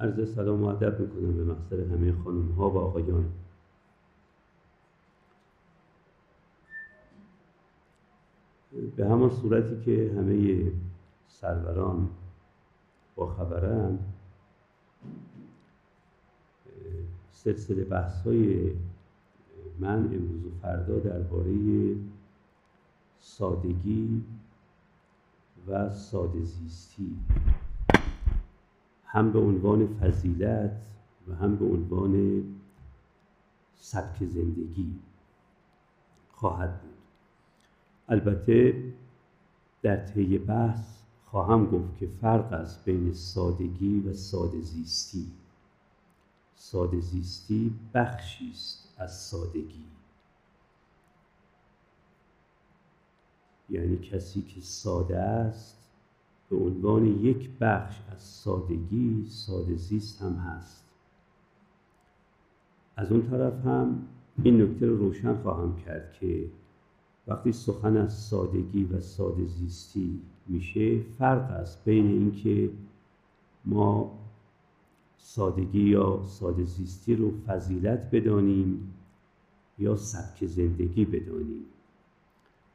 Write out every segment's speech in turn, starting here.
عرض سلام و ادب میکنم به محضر همه خانم ها و آقایان. به همان صورتی که همه سروران با خبرند، سلسله بحث‌های من امروز و فردا درباره سادگی و ساده زیستی، هم به عنوان فضیلت و هم به عنوان سبک زندگی خواهد بود. البته در طی بحث خواهم گفت که فرق است بین سادگی و ساده زیستی. ساده زیستی بخشی است از سادگی، یعنی کسی که ساده است به عنوان یک بخش از سادگی، ساده زیست هم هست. از اون طرف هم این نکته رو روشن خواهم کرد که وقتی سخن از سادگی و ساده زیستی میشه، فرق است بین اینکه ما سادگی یا ساده زیستی رو فضیلت بدانیم یا سبک زندگی بدانیم.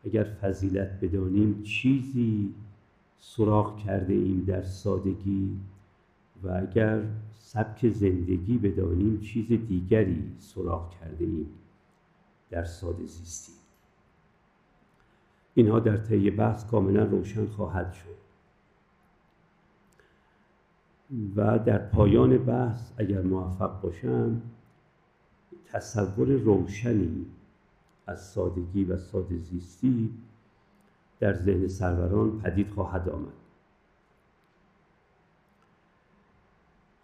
اگر فضیلت بدانیم، چیزی سراغ کرده ایم در سادگی، و اگر سبک زندگی بدانیم، چیز دیگری سراغ کرده ایم در ساده زیستی. اینها در طی بحث کاملا روشن خواهد شد و در پایان بحث اگر موفق باشم، تصور روشنی از سادگی و ساده زیستی در ذهن سروران پدید خواهد آمد.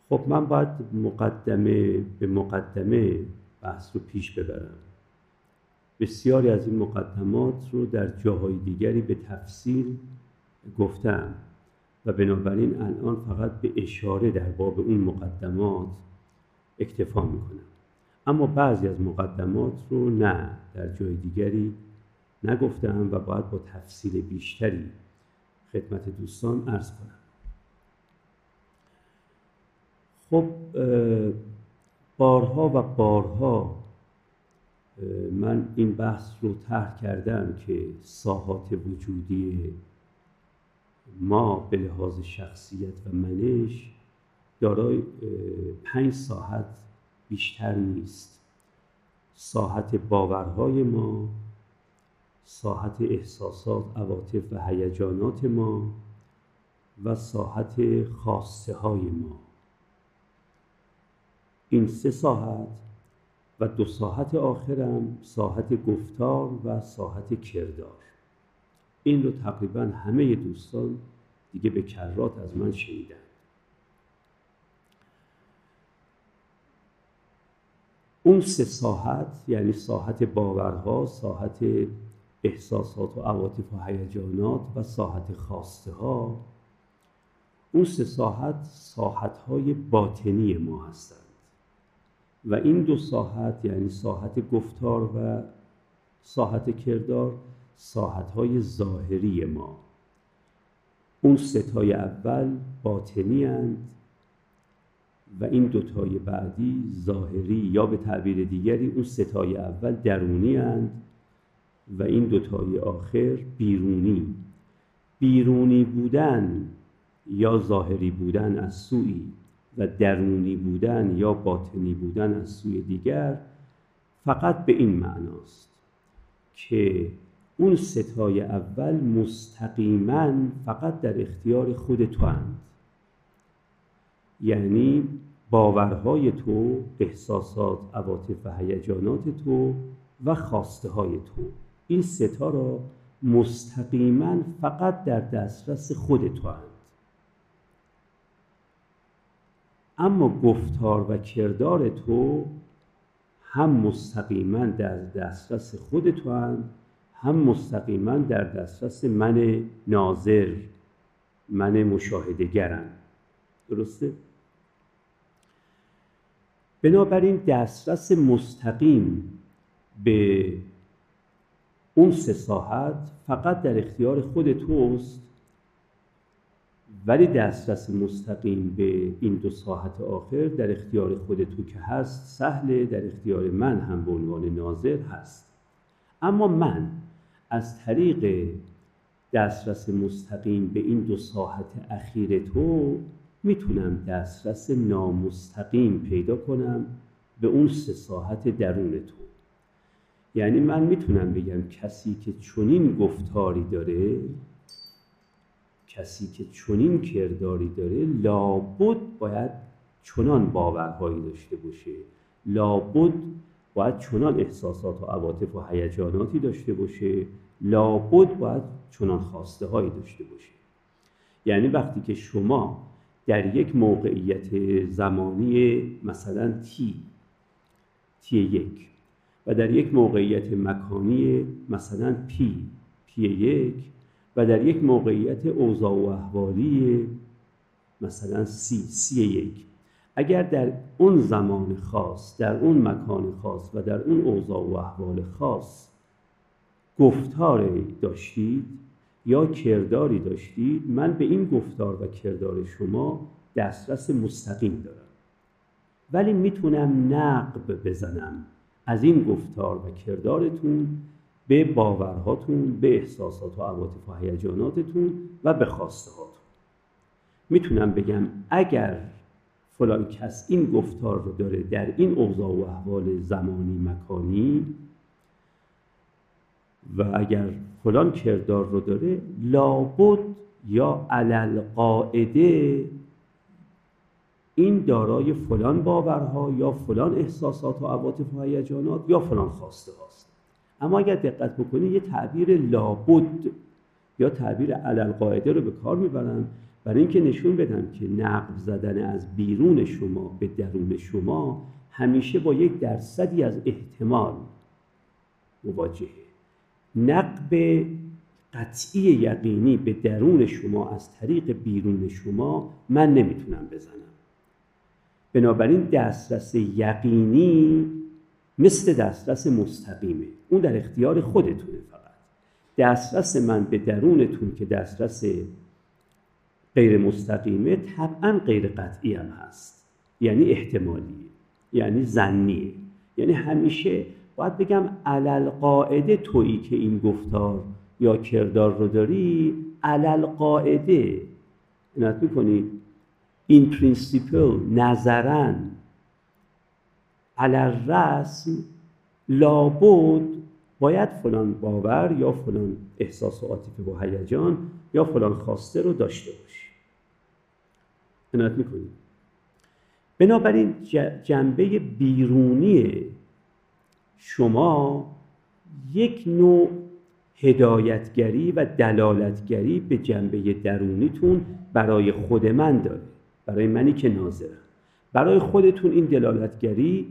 خب، من باید به مقدمه بحث رو پیش ببرم. بسیاری از این مقدمات رو در جاهای دیگری به تفصیل گفتم و بنابراین الان فقط به اشاره در باب اون مقدمات اکتفا میکنم. اما بعضی از مقدمات رو نه، در جای دیگری نگفتم و باید با تفصیل بیشتری خدمت دوستان عرض کنم. خب، بارها من این بحث رو طرح کردم که ساحات وجودی ما به لحاظ شخصیت و منش دارای 5 ساحت بیشتر نیست. ساحت باورهای ما، ساحت احساسات، عواطف و هیجانات ما و ساحت خواسته های ما. این 3 ساحت و 2 ساحت آخرم ساحت گفتار و ساحت کردار. این رو تقریبا همه دوستان دیگه به کرات از من شنیدن. اون 3 ساحت، یعنی ساحت باورها، ساحت احساسات و عواطف و هیجانات و ساحت خواسته ها، اون 3 ساحت ساحت های باطنی ما هستند و این 2 ساحت، یعنی ساحت گفتار و ساحت کردار، ساحت های ظاهری ما. اون 3 تای اول باطنی اند و این 2 تای بعدی ظاهری، یا به تعبیر دیگری اون 3 تای اول درونی اند و این 2 تای آخر بیرونی. بیرونی بودن یا ظاهری بودن از سویی و درونی بودن یا باطنی بودن از سوی دیگر فقط به این معناست که اون 3 تای اول مستقیما فقط در اختیار خود تو اند، یعنی باورهای تو، احساسات، عواطف و هیجانات تو و خواسته های تو. این 3 تا را مستقیما فقط در دسترس خود تو اند. اما گفتار و کردار تو هم مستقیما در دسترس خود تو اند، هم مستقیما در دسترس من ناظر، من مشاهده‌گرم. درسته؟ بنابراین دسترس مستقیم به اون 3 ساحت فقط در اختیار خود توست ولی دسترس مستقیم به این دو ساعت آخر در اختیار خود تو که هست سهله، در اختیار من هم به عنوان ناظر هست. اما من از طریق دسترس مستقیم به این دو ساعت اخیر تو میتونم دسترس نامستقیم پیدا کنم به اون سه ساعت درون تو. یعنی من میتونم بگم کسی که چنین گفتاری داره، کسی که چنین کرداری داره، لابد باید چنان باورهایی داشته باشه، لابد باید چنان احساسات و عواطف و هیجاناتی داشته باشه، لابد باید چنان خواسته هایی داشته باشه. یعنی وقتی که شما در یک موقعیت زمانی مثلا تی یک و در یک موقعیت مکانی مثلا پی یک و در یک موقعیت اوضاع و احوالی مثلا سی یک، اگر در اون زمان خاص، در اون مکان خاص و در اون اوضاع و احوال خاص گفتاری داشتید یا کرداری داشتید، من به این گفتار و کردار شما دسترس مستقیم دارم، ولی میتونم نقب بزنم از این گفتار و کردارتون به باورهاتون، به احساسات و عواطف و هیجاناتتون و به خواسته هاتون. میتونم بگم اگر فلان کس این گفتار رو داره در این اوضاع و احوال زمانی مکانی و اگر فلان کردار رو داره، لابد یا علالقاعده این دارای فلان باورها یا فلان احساسات و عواطف و هیجانات یا فلان خواسته هاست. اما اگر دقت بکنید یه تعبیر لابد یا تعبیر علالقاعده رو به کار میبرم برای اینکه نشون بدم که نقب زدن از بیرون شما به درون شما همیشه با 1% از احتمال مواجهه. نقب قطعی یقینی به درون شما از طریق بیرون شما من نمیتونم بزنم. بنابراین دسترس یقینی مثل دسترس مستقیمه، اون در اختیار خودتونه فقط. دسترس من به درونتون که دسترس غیر مستقیمه طبعا غیر قطعی هم هست، یعنی احتمالیه، یعنی ظنیه، یعنی همیشه باید بگم علالقاعده تویی که این گفتار یا کردار رو داری، علالقاعده اینت میکنی این پرینسیپل نظراً علالرسم لابد باید فلان باور یا فلان احساس و عاطفه و هیجان یا فلان خواسته رو داشته باشی. عنایت می‌کنی. بنابراین جنبه بیرونی شما یک نوع هدایتگری و دلالتگری به جنبه درونیتون برای خود من داره، برای منی که ناظرم. برای خودتون این دلالتگری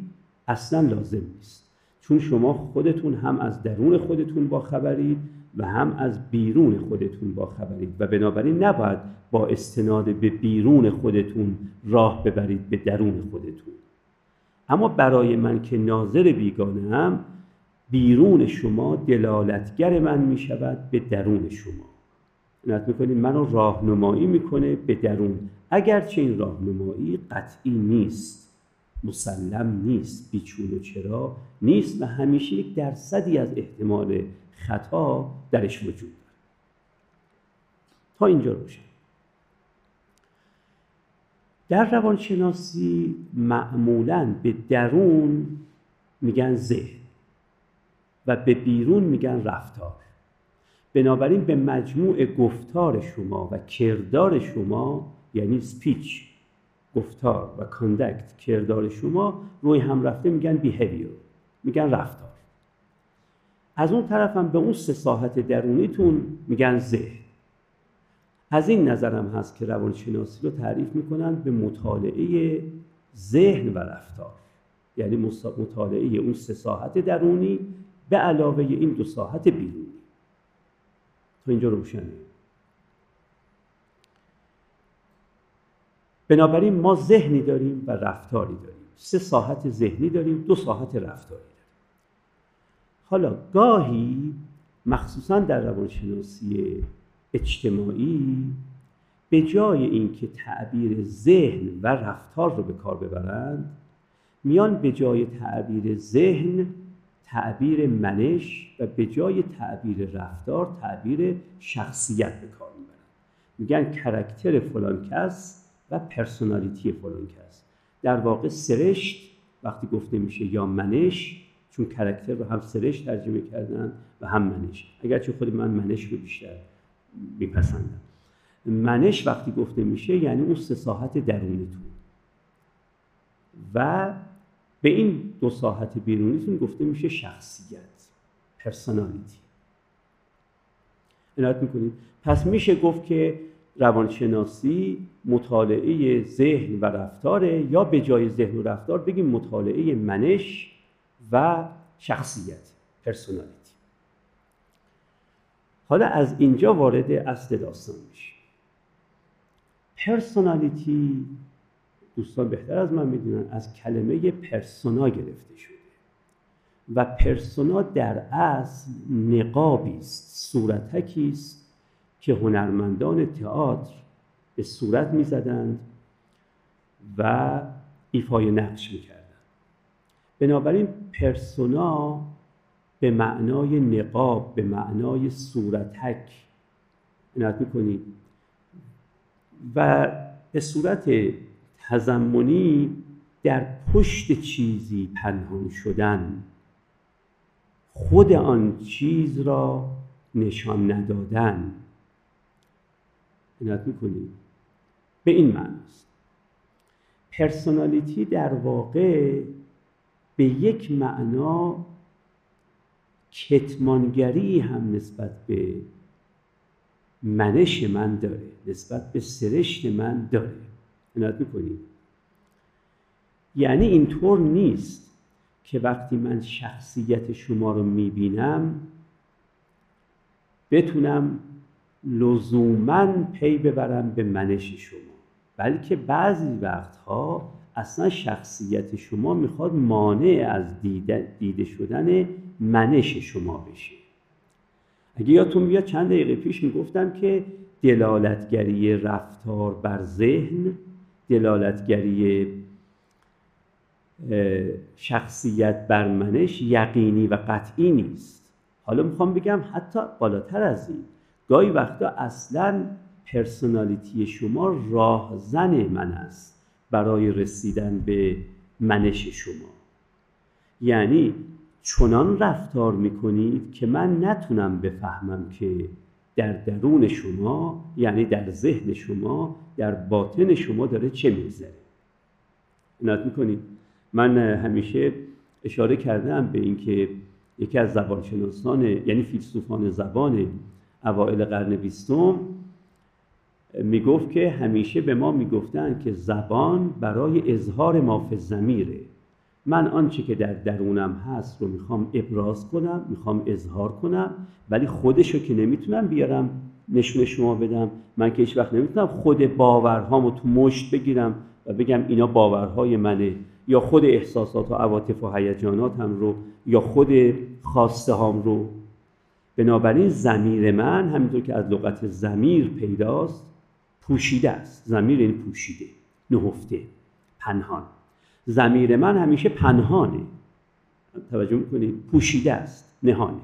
اصلا لازم نیست، چون شما خودتون هم از درون خودتون باخبرید و هم از بیرون خودتون باخبرید و بنابراین نباید با استناد به بیرون خودتون راه ببرید به درون خودتون. اما برای من که ناظر بیگانه‌ام، بیرون شما دلالتگر من می شود به درون شما. نت میکنید منو راهنمایی میکنه به درون، اگرچه این راهنمایی قطعی نیست، مسلم نیست، بیچون و چرا نیست و همیشه 1% از احتمال خطا درش وجود داره. تا اینجا روشن. در روانشناسی معمولاً به درون میگن ذهن و به بیرون میگن رفتار. بنابراین به مجموع گفتار شما و کردار شما، یعنی سپیچ گفتار و کاندکت کردار شما، روی هم رفته میگن بیهیویر، میگن رفتار. از اون طرف هم به اون سه ساحت درونیتون میگن ذهن. از این نظرم هست که روانشناسی رو تعریف میکنن به مطالعه ذهن و رفتار، یعنی مطالعه اون سه ساحت درونی به علاوه این 2 ساحت بیرونی. تا اینجا روشنه. بنابراین ما ذهنی داریم و رفتاری داریم. 3 ساحت ذهنی داریم، 2 ساحت رفتاری داریم. حالا گاهی مخصوصاً در روانشناسی اجتماعی به جای اینکه تعبیر ذهن و رفتار رو به کار ببرند، میان به جای تعبیر ذهن تعبیر منش و به جای تعبیر رفتار تعبیر شخصیت به کار میبرند. میگن کاراکتر فلان کس و پرسونالیتی فلان کس. در واقع سرشت وقتی گفته میشه یا منش، چون کاراکتر رو هم سرشت ترجمه کردن و هم منش، اگرچه خود من منش رو بیشتر میپسندم. منش وقتی گفته میشه یعنی اون ساحت درونیتون، و به این دو ساحت بیرونیتون گفته میشه شخصیت، پرسونالیتی. عنایت میکنید. پس میشه گفت که روانشناسی مطالعه ذهن و رفتاره، یا به جای ذهن و رفتار بگیم مطالعه منش و شخصیت، پرسونالیتی. حالا از اینجا وارد اصل داستان میشه. پرسونالیتی، دوستان بهتر از من میدونن، از کلمه پرسونا گرفته شده و پرسونا در اصل نقابی است، صورتکی است که هنرمندان تئاتر به صورت میزدند و ایفای نقش میکردند. بنابراین پرسونا به معنای نقاب، به معنای صورتک، عنایت میکنید، و به صورت تضمنی در پشت چیزی پنهان شدن، خود آن چیز را نشان ندادن. عنایت میکنید. به این معناست. پرسونالیتی در واقع به یک معنا کتمانگری هم نسبت به منش من داره، نسبت به سرشت من داره. عنایت میکنید. یعنی اینطور نیست که وقتی من شخصیت شما رو میبینم بتونم لزوماً پی ببرم به منش شما، بلکه بعضی وقتها اصلا شخصیت شما میخواد مانع از دیده شدن منش شما بشه. اگه یادتون بیاد چند دقیقه پیش میگفتم که دلالتگری رفتار بر ذهن، دلالتگری شخصیت بر منش یقینی و قطعی نیست. حالا میخوام بگم حتی بالاتر از این، گاهی وقتا اصلا پرسونالیتی شما راهزن من است برای رسیدن به منش شما. یعنی چنان رفتار میکنید که من نتونم بفهمم که در درون شما، یعنی در ذهن شما، در باطن شما داره چه میگذره. عنایت میکنید. من همیشه اشاره کردم به اینکه یکی از زبانشناسان، یعنی فیلسوفان زبان اوائل قرن 20 میگفت که همیشه به ما میگفتن که زبان برای اظهار ما فی الضمیره. من آنچه که در درونم هست رو میخوام ابراز کنم، میخوام اظهار کنم، ولی خودشو که نمیتونم بیارم نشون شما بدم. من که هیچ وقت نمیتونم خود باورهامو تو مشت بگیرم و بگم اینا باورهای منه، یا خود احساسات و عواطف و هیجاناتم رو، یا خود خواسته هام رو. بنابراین ضمیر من، همینطور که از لغت ضمیر پیداست، پوشیده است. ضمیر یعنی پوشیده، نهفته، پنهان. ضمیر من همیشه پنهانه، توجه میکنید، پوشیده است، نهانه.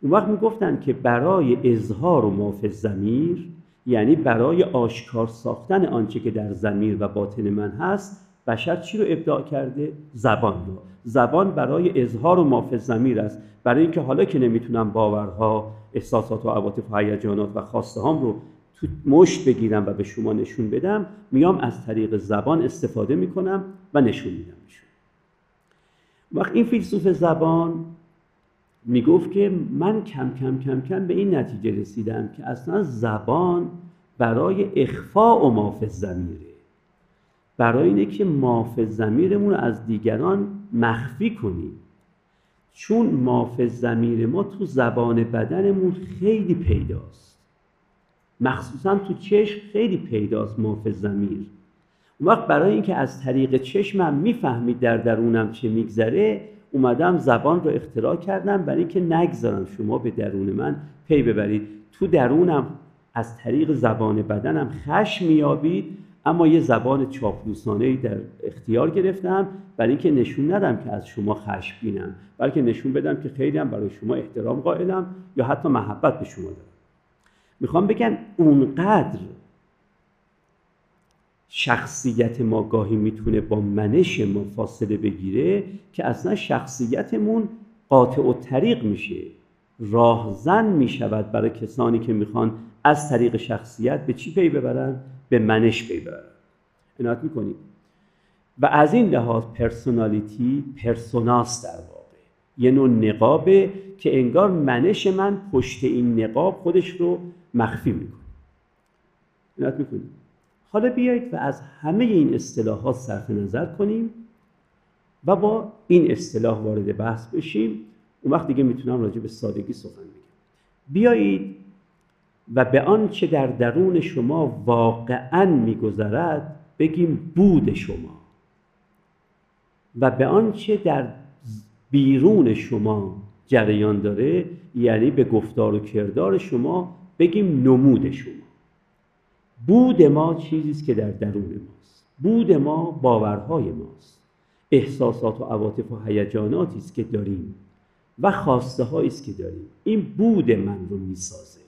اون وقت میگفتن که برای اظهار و مافع ضمیر، یعنی برای آشکار ساختن آنچه که در ضمیر و باطن من هست، بشر چی رو ابداع کرده؟ زبان رو. زبان برای اظهار و مافع ضمیر است، برای اینکه حالا که نمیتونم باورها، احساسات و عواطف و هیجانات و خواسته هام رو تو مشت بگیرم و به شما نشون بدم، میام از طریق زبان استفاده میکنم و نشون میدم. وقت این فیلسوف زبان میگفت که من کم کم کم کم به این نتیجه رسیدم که اصلا زبان برای اخفاء و مافع ضمیره، برای اینه که مافع ضمیرمون رو از دیگران مخفی کنیم، چون مافع ضمیر ما تو زبان بدنمون خیلی پیداست، مخصوصا تو چشم خیلی پیداست مافع ضمیر. اون وقت برای اینکه از طریق چشمم میفهمید در درونم چه میگذره، اومدم زبان رو اختراع کردم برای اینکه نگذارم شما به درون من پی ببرید. تو درونم از طریق زبان بدن هم خشم میابید، اما یه زبان چاپلوسانه‌ای در اختیار گرفتم برای اینکه نشون ندم که از شما خشمگینم، بلکه نشون بدم که خیلی هم برای شما احترام قائلم یا حتی محبت به شما دارم. میخوام بگم اونقدر شخصیت ما گاهی میتونه با منش ما فاصله بگیره که اصلا شخصیتمون قاطع الطریق میشه، راهزن میشود برای کسانی که میخوان از طریق شخصیت به چی پی ببرن؟ به منش پی ببرن. عنایت میکنید. و از این لحاظ پرسونالیتی پرسوناست در واقع یه نوع نقابه که انگار منش من پشت این نقاب خودش رو مخفی میکنه. عنایت میکنید. حالا بیایید و از همه این اصطلاحات صرف نظر کنیم و با این اصطلاح وارد بحث بشیم. اون وقت دیگه میتونم راجع به سادگی سخن بگم. بیایید و به آن چه در درون شما واقعاً میگذرد بگیم بود شما، و به آن چه در بیرون شما جریان داره، یعنی به گفتار و کردار شما، بگیم نمود شما. بود ما چیزی است که در درون ماست. بود ما باورهای ماست، احساسات و عواطف و هیجاناتی است که داریم و خواسته هایی است که داریم. این بود من رو میسازه.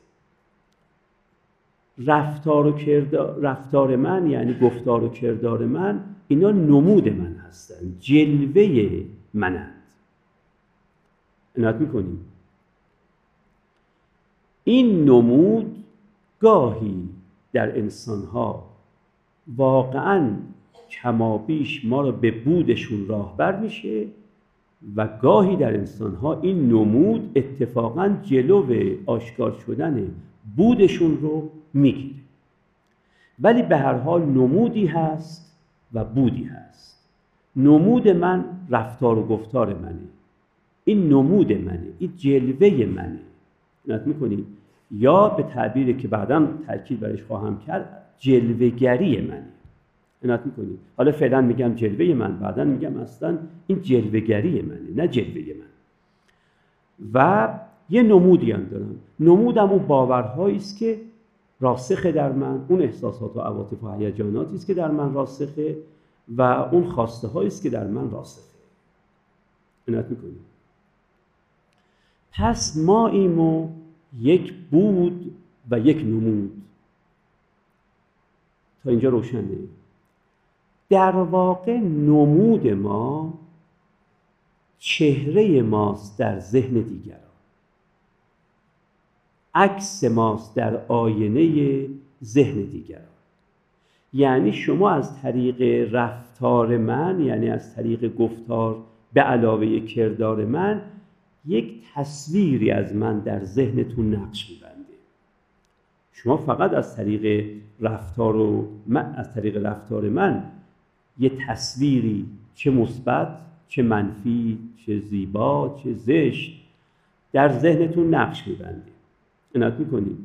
رفتار من یعنی گفتار و کردار من، اینا نمود من هستن، جلوه منند. عنایت میکنیم. این نمود گاهی در انسان‌ها واقعاً کمابیش ما رو به بودشون راهبر میشه، و گاهی در انسان‌ها این نمود اتفاقاً جلو آشکار شدن بودشون رو میگیره. ولی به هر حال نمودی هست و بودی هست. نمود من رفتار و گفتار منه، این نمود منه، این جلوه منه. نت میکنید؟ یا به تعبیری که بعداً تاکید برش خواهم کرد، جلوه‌گری منه. عنایت می‌کنید. حالا فعلا میگم جلوه من، بعداً میگم اصلا این جلوه‌گری منه، نه جلوه من. و یه نمودی هم دارم. نمودم اون باورهایی است که راسخه در من، اون احساسات و عواطف و هیجاناتی است که در من راسخه، و اون خواسته هایی است که در من راسخه. عنایت می‌کنید. پس ما ایمو یک بود و یک نمود. تا اینجا روشنه؟ در واقع نمود ما چهره ماست در ذهن دیگران، عکس ماست در آینه ذهن دیگران. یعنی شما از طریق رفتار من، یعنی از طریق گفتار به علاوه کردار من، یک تصویری از من در ذهنتون نقش می‌بنده. شما فقط از طریق رفتار من یه تصویری، چه مثبت، چه منفی، چه زیبا، چه زشت، در ذهنتون نقش می‌بنده. عنایت می‌کنید.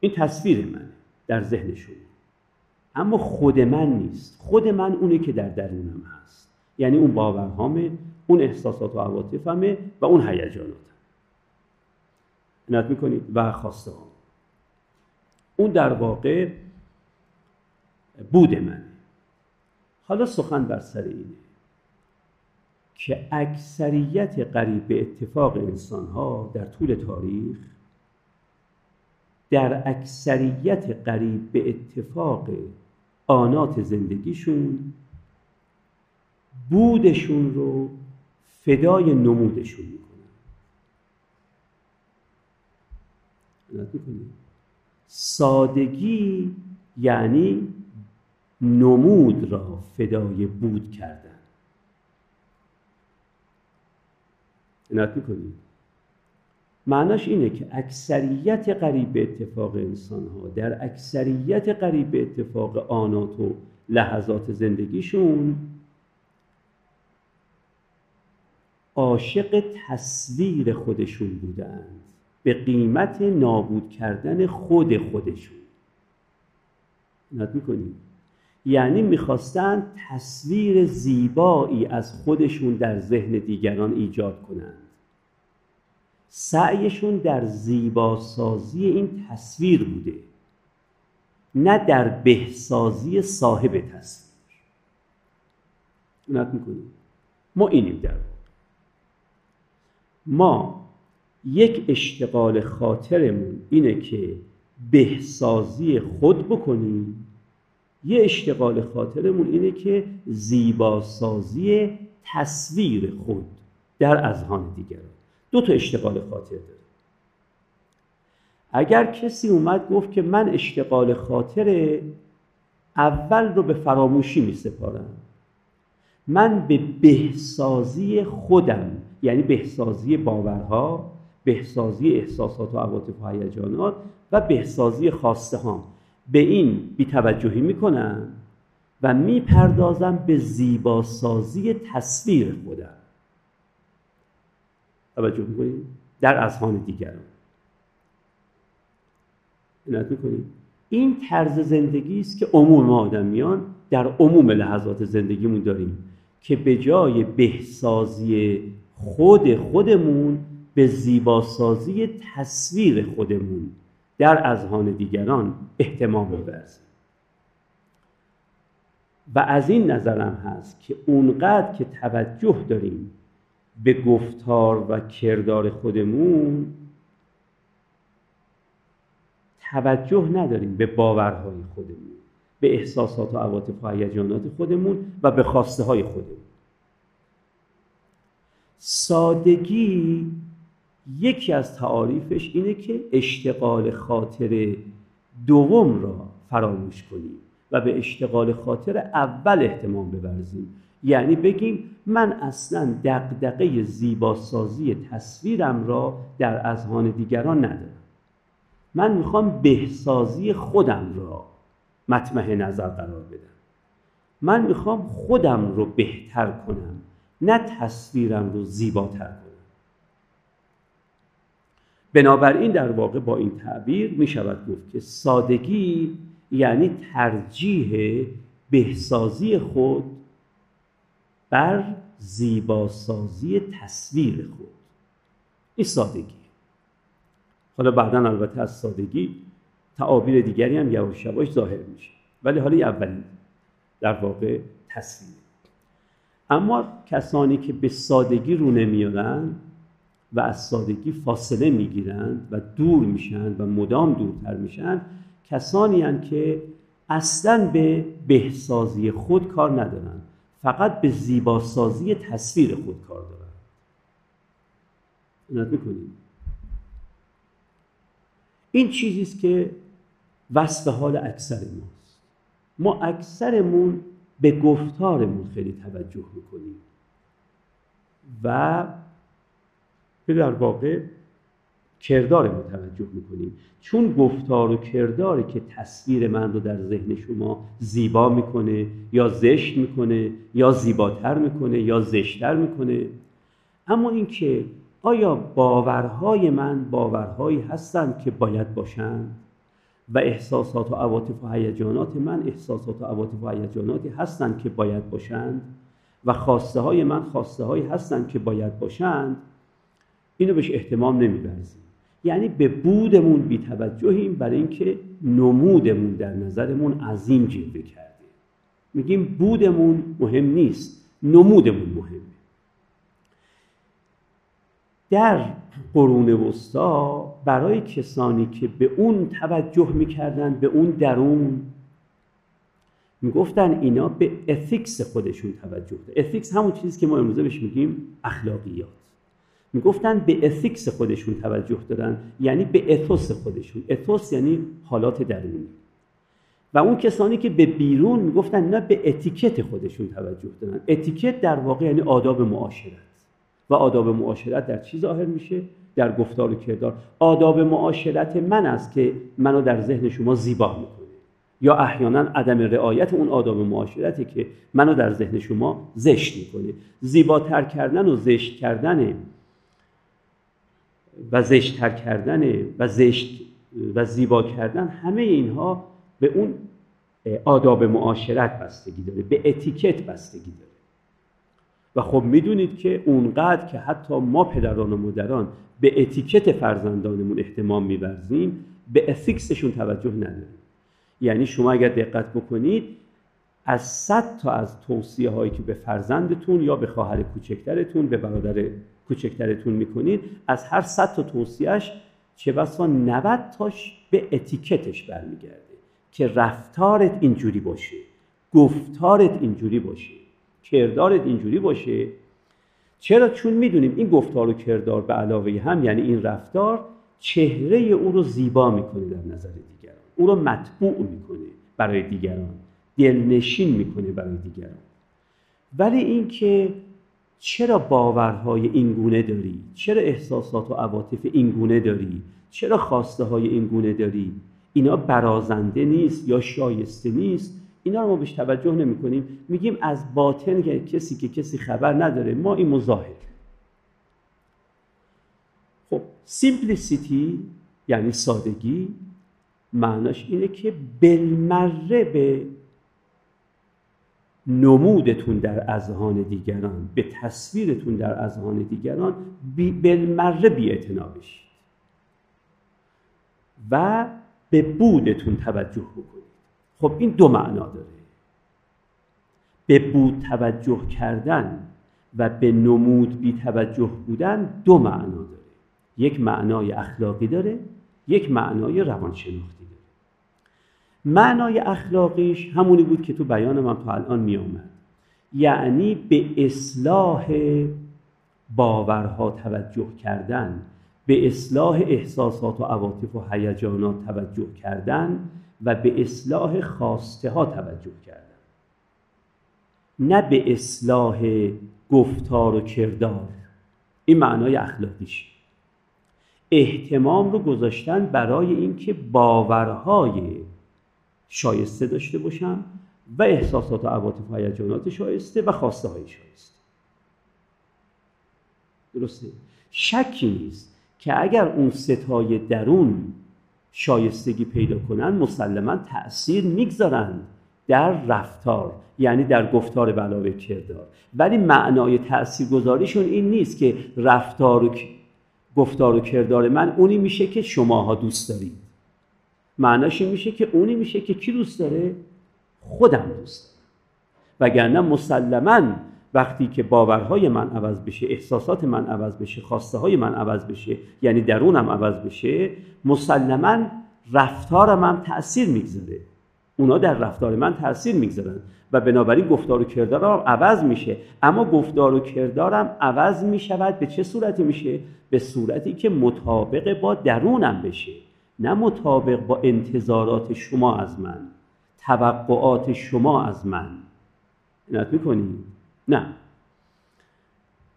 این تصویر منه در ذهن شما، اما خود من نیست. خود من اونه که در درونم هست، یعنی اون باورهامه، اون احساسات و عواطفمه و اون هیجاناتم. عنایت میکنید. و خواسته هم اون در واقع بود منه. حالا سخن بر سر اینه که اکثریت قریب به اتفاق انسان‌ها در طول تاریخ، در اکثریت قریب به اتفاق آنات زندگیشون، بودشون رو فدای نمودشون میکنن. سادگی یعنی نمود را فدای بود کردن. عنایت میکنید. معناش اینه که اکثریت قریب به اتفاق انسان‌ها، در اکثریت قریب به اتفاق آنات و لحظات زندگیشون، عاشق تصویر خودشون بودند به قیمت نابود کردن خود خودشون. عنایت میکنید. یعنی میخواستن تصویر زیبایی از خودشون در ذهن دیگران ایجاد کنند. سعیشون در زیباسازی این تصویر بوده. نه در بهسازی صاحب تصویر. اونت میکنیم ما اینیم در واقع. ما یک اشتغال خاطرمون اینه که بهسازی خود بکنیم، یه اشتغال خاطرمون اینه که زیباسازی تصویر خود در اذهان دیگران. دو تا اشتغال خاطر داره. اگر کسی اومد گفت که من اشتغال خاطر اول رو به فراموشی می سپارم، من به بهسازی خودم، یعنی بهسازی باورها، بهسازی احساسات و عواطف و هیجانات و بهسازی خواسته ها، به این بی‌توجهی میکنم و میپردازم به زیباسازی تصویر خودم. توجه میکنید؟ در اذهان دیگران. اینت میکنید؟ این طرز زندگی است که عموم آدمیان در عموم لحظات زندگیمون داریم که به جای بهسازی خودمون به زیباسازی تصویر خودمون در اذهان دیگران اهتمام ببرزیم. و از این نظرم هست که اونقدر که توجه داریم به گفتار و کردار خودمون، توجه نداریم به باورهای خودمون، به احساسات و عواطف و هیجانات خودمون و به خواسته های خودمون. سادگی یکی از تعاریفش اینه که اشتغال خاطر دوم را فراموش کنیم و به اشتغال خاطر اول اهتمام بورزیم. یعنی بگیم من اصلا دغدغه زیباسازی تصویرم را در اذهان دیگران ندارم، من میخوام بهسازی خودم را مطمع نظر قرار بدم، من میخوام خودم رو بهتر کنم، نه تصویرم رو زیباتر کنم. بنابراین در واقع با این تعبیر میشود گفت که سادگی یعنی ترجیح بهسازی خود بر زیباسازی تصویر خود. این سادگی. حالا بعداً البته از سادگی تعابیر دیگری هم یواش یواش ظاهر میشه، ولی حالا اولین در واقع تصویر. اما کسانی که به سادگی رو نمیارن و از سادگی فاصله میگیرن و دور میشن و مدام دورتر میشن، کسانی هستند که اصلاً به بهسازی خود کار ندارن، فقط به زیباسازی تصویر خود کار دارن. اینت میکنیم. این چیزی است که وصف حال اکثر ماست. ما اکثرمون به گفتارمون خیلی توجه میکنیم و به در واقع کردارمون توجه میکنیم، چون گفتار و کرداری که تصویر من رو در ذهن شما زیبا میکنه یا زشت میکنه یا زیباتر میکنه یا زشتر میکنه. اما این که آیا باورهای من باورهایی هستند که باید باشند و احساسات و عواطف و هیجانات من احساسات و عواطف و هیجاناتی هستند که باید باشند و خواسته های من خواسته هایی هستند که باید باشند، اینو بهش اهتمام نمی‌برزیم. یعنی به بودمون بی‌توجهیم، برای اینکه نمودمون در نظرمون عظیم جلوه کرده. میگیم بودمون مهم نیست، نمودمون مهمه. در قرون وسطی برای کسانی که به اون توجه میکردن، به اون درون، میگفتن اینا به اتیکس خودشون توجه دارن. اتیکس همون چیزی که ما امروزه بهش میگیم اخلاقیات. میگفتن به اتیکس خودشون توجه دارن، یعنی به اتوس خودشون. اتوس یعنی حالات درونی. و اون کسانی که به بیرون میگفتن اینا به اتیکت خودشون توجه دارن. اتیکت در واقع یعنی آداب معاشرت. و آداب معاشرت در چی ظاهر میشه؟ در گفتار و کردار. آداب معاشرت من است که منو در ذهن شما زیبا میکنه، یا احیانا عدم رعایت اون آداب معاشرتی که منو در ذهن شما زشت میکنه. زیباتر کردن و زشت کردن و زشت‌تر کردن و زیبا کردن، همه اینها به اون آداب معاشرت بستگی داره، به اتیکت بستگی داره. و خب میدونید که اونقدر که حتی ما پدران و مادران به اتیکت فرزندانمون اهتمام می‌ورزیم، به اتیکسشون توجه نداریم. یعنی شما اگر دقت بکنید از 100 تا از توصیه هایی که به فرزندتون یا به خواهر کوچکترتون، به برادر کوچکترتون میکنید، از هر 100 تا توصیهش چه بسا 90 تاش به اتیکتش برمیگرده که رفتارت اینجوری باشه، گفتارت اینجوری باشه، کردارت اینجوری باشه. چرا؟ چون میدونیم این گفتار و کردار به علاوه هم، یعنی این رفتار، چهره او رو زیبا میکنه در نظر دیگران، او رو مطبوع میکنه برای دیگران، دلنشین میکنه برای دیگران. ولی این که چرا باورهای اینگونه داری؟ چرا احساسات و عواطف اینگونه داری؟ چرا خواسته های اینگونه داری؟ اینا برازنده نیست یا شایسته نیست. اینا رو ما بهش توجه نمی کنیم. میگیم از باطن کسی خبر نداره، ما این مظاهر. خب سیمپلیسیتی یعنی سادگی، معناش اینه که بالمره به نمودتون در اذهان دیگران، به تصویرتون در اذهان دیگران بالمره بی‌اعتنا بشید و به بودتون توجه بکنید. خب این دو معنا داره، به بود توجه کردن و به نمود بی توجه بودن. دو معنا داره، یک معنای اخلاقی داره، یک معنای روانشناختی داره. معنای اخلاقیش همونی بود که تو بیان من تا الان می آمد، یعنی به اصلاح باورها توجه کردن، به اصلاح احساسات و عواطف و هیجانات توجه کردن و به اصلاح خواسته ها توجه کردن، نه به اصلاح گفتار و کردار. این معنای اخلاقیشه. اهتمام رو گذاشتن برای اینکه باورهای شایسته داشته باشم و احساسات و عواطف و هیجانات شایسته و خواسته های شایسته. درسته؟ شکی نیست که اگر اون ستای درون شایستگی پیدا کنن، مسلما تأثیر میگذارن در رفتار، یعنی در گفتار به علاوه کردار. ولی معنای تأثیرگذاریشون این نیست که رفتار و گفتار و کردار من اونی میشه که شماها دوست دارید. معناش این میشه که اونی میشه که کی دوست داره؟ خودم دوست دارم. وگرنه مسلما وقتی که باورهای من عوض بشه، احساسات من عوض بشه، خواسته های من عوض بشه، یعنی درونم عوض بشه، مسلما رفتارم هم تأثیر میگذاره. اونا در رفتار من تأثیر میگذارن و بنابراین گفتار و کردارم عوض میشه. اما گفتار و کردارم عوض میشود به چه صورتی میشه؟ به صورتی که مطابق با درونم بشه، نه مطابق با انتظارات شما از من، توقعات شما از من. اینت میکنید؟ نه.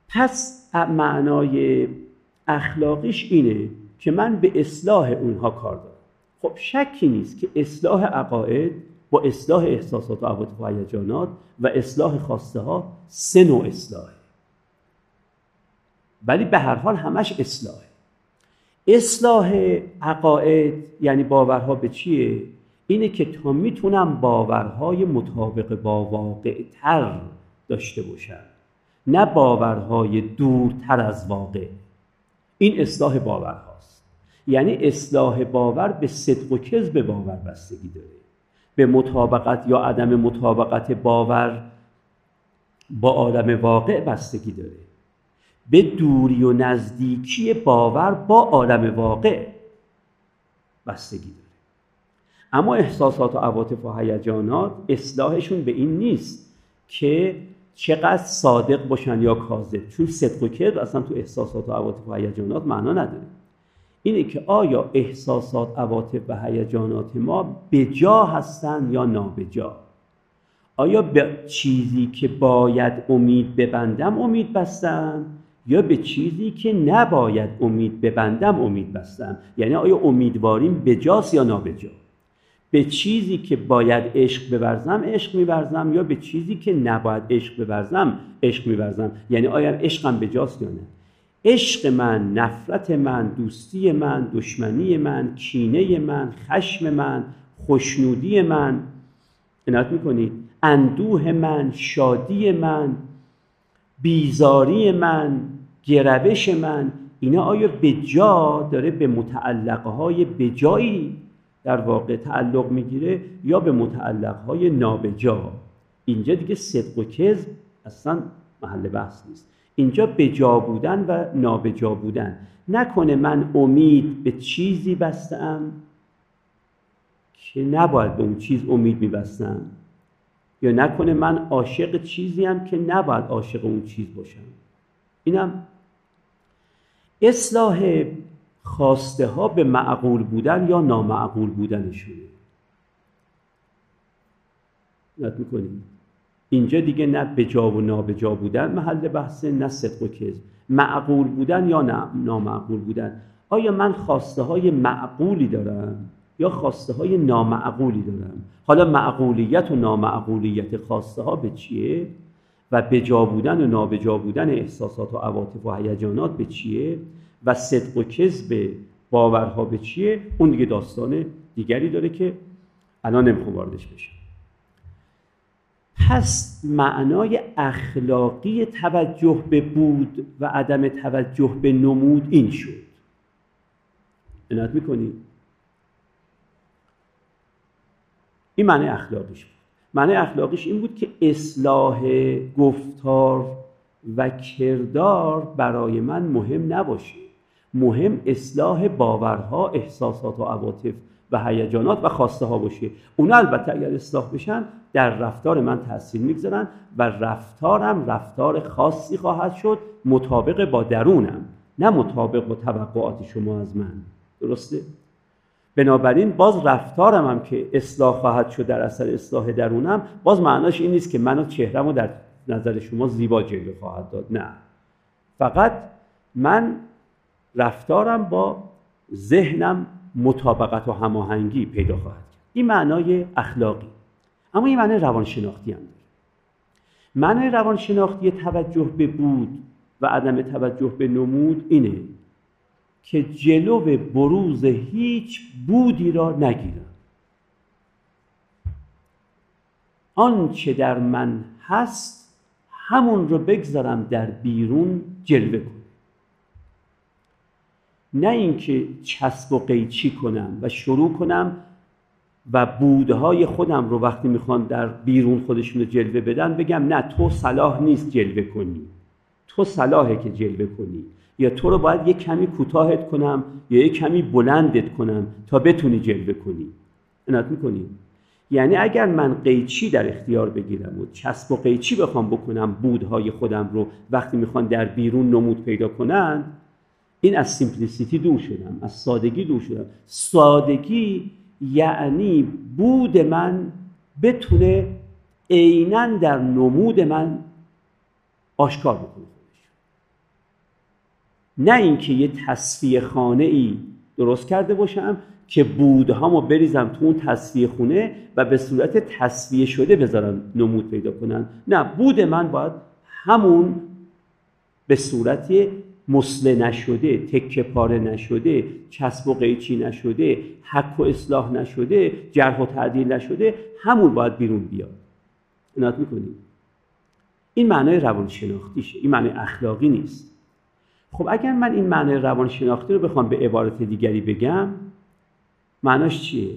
پس معنای اخلاقیش اینه که من به اصلاح اونها کار دارم. خب شکی نیست که اصلاح عقاید با اصلاح احساسات و عواطف و هیجانات و اصلاح خواسته ها سه نوع اصلاحه، ولی به هر حال همش اصلاحه. اصلاح عقاید یعنی باورها به چیه؟ اینه که تا میتونم باورهای مطابق با واقع تر داشته باشم، نه باورهای دورتر از واقع. این اصلاح باورهاست. یعنی اصلاح باور به صدق و کذب باور بستگی داره، به مطابقت یا عدم مطابقت باور با عالم واقع بستگی داره، به دوری و نزدیکی باور با عالم واقع بستگی داره. اما احساسات و عواطف و هیجانات اصلاحشون به این نیست که چقدر صادق باشن یا کاذب، چون صدق و کذب اصلا تو احساسات و عواطف و هیجانات معنا نداره. اینه که آیا احساسات، عواطف و هیجانات ما بجا هستن یا نابجا؟ آیا به چیزی که باید امید ببندم امید بستم یا به چیزی که نباید امید ببندم امید بستم؟ یعنی آیا امیدواریم بجاست یا نابجا؟ به چیزی که باید عشق بورزم عشق می‌ورزم یا به چیزی که نباید عشق بورزم عشق می‌ورزم؟ یعنی آیا عشقم بجاست یا نه؟ عشق من، نفرت من، دوستی من، دشمنی من، کینه من، خشم من، خوشنودی من، عنایت می‌کنید، اندوه من، شادی من، بیزاری من، گربش من، اینا آیا بجا داره به متعلقه‌های بجایی در واقع تعلق میگیره یا به متعلقهای نابجا. اینجا دیگه صدق و کذب اصلا محل بحث نیست. اینجا بجا بودن و نابجا بودن. نکنه من امید به چیزی بستم که نباید به اون چیز امید میبستم، یا نکنه من عاشق چیزی هم که نباید عاشق اون چیز باشم. اینم اصلاح خواسته ها به معقول بودن یا نامعقول بودنشونه. نت میکنیم اینجا دیگه نه به جا و نابجا بودن محل بحثه، نه صدق و کذب. معقول بودن یا نامعقول بودن. آیا من خواسته های معقولی دارم یا خواسته های نامعقولی دارم؟ حالا معقولیت و نامعقولیت خواسته ها به چیه؟ و به جا بودن و نابجا بودن احساسات و عواطف و هیجانات به چیه؟ و صدق و کذب باورها به چیه؟ اون دیگه داستان دیگری داره که الان نمیخوام واردش بشم. پس معنای اخلاقی توجه به بود و عدم توجه به نمود این شد. عنایت میکنید؟ این معنی اخلاقیش بود. معنی اخلاقیش این بود که اصلاح گفتار و کردار برای من مهم نباشه. مهم اصلاح باورها، احساسات و عواطف و هیجانات و خواسته ها باشه. اونا البته اگر اصلاح بشن در رفتار من تاثیر میگذارن و رفتارم رفتار خاصی خواهد شد، مطابق با درونم، نه مطابق با توقعات شما از من. درسته؟ بنابراین باز رفتارم هم که اصلاح خواهد شد در اثر اصلاح درونم، باز معناش این نیست که منو چهرمو در نظر شما زیبا جلوه خواهد داد. نه، فقط من رفتارم با ذهنم مطابقت و هماهنگی پیدا خواهد کرد. این معنای اخلاقی. اما این معنای روانشناختی هم داره. معنای روانشناختی توجه به بود و عدم توجه به نمود اینه که جلو بروز هیچ بودی را نگیرم. آنچه در من هست همون رو بگذارم در بیرون جلوه کنم، نه اینکه چسب و قیچی کنم و شروع کنم و بودهای خودم رو وقتی میخوان در بیرون خودشون رو جلوه بدن بگم نه، تو صلاح نیست جلوه کنی، تو صلاحه که جلوه کنی، یا تو رو باید یک کمی کوتاهت کنم یا یک کمی بلندت کنم تا بتونی جلوه کنی. عنایت میکنی؟ یعنی اگر من قیچی در اختیار بگیرم و چسب و قیچی بخوام بکنم بودهای خودم رو وقتی میخوان در بیرون نمود پیدا کنن، این از سیمپلیسیتی دور شدم، از سادگی دور شدم. سادگی یعنی بود من بتونه عیناً در نمود من آشکار بکنه، نه اینکه یه تصفیه خانه ای درست کرده باشم که بودهامو بریزم تو اون تصفیه خونه و به صورت تصفیه شده بذارم نمود پیدا کنن. نه، بود من باید همون به صورت مسله نشده، تکه پاره نشده، چسب و قیچی نشده، حک و اصلاح نشده، جرح و تعدیل نشده، همون باید بیرون بیاد. عنایت میکنید؟ این معنای روانشناختیشه، این معنی اخلاقی نیست. خب اگر من این معنای روانشناختی رو بخوام به عبارت دیگری بگم، معناش چیه؟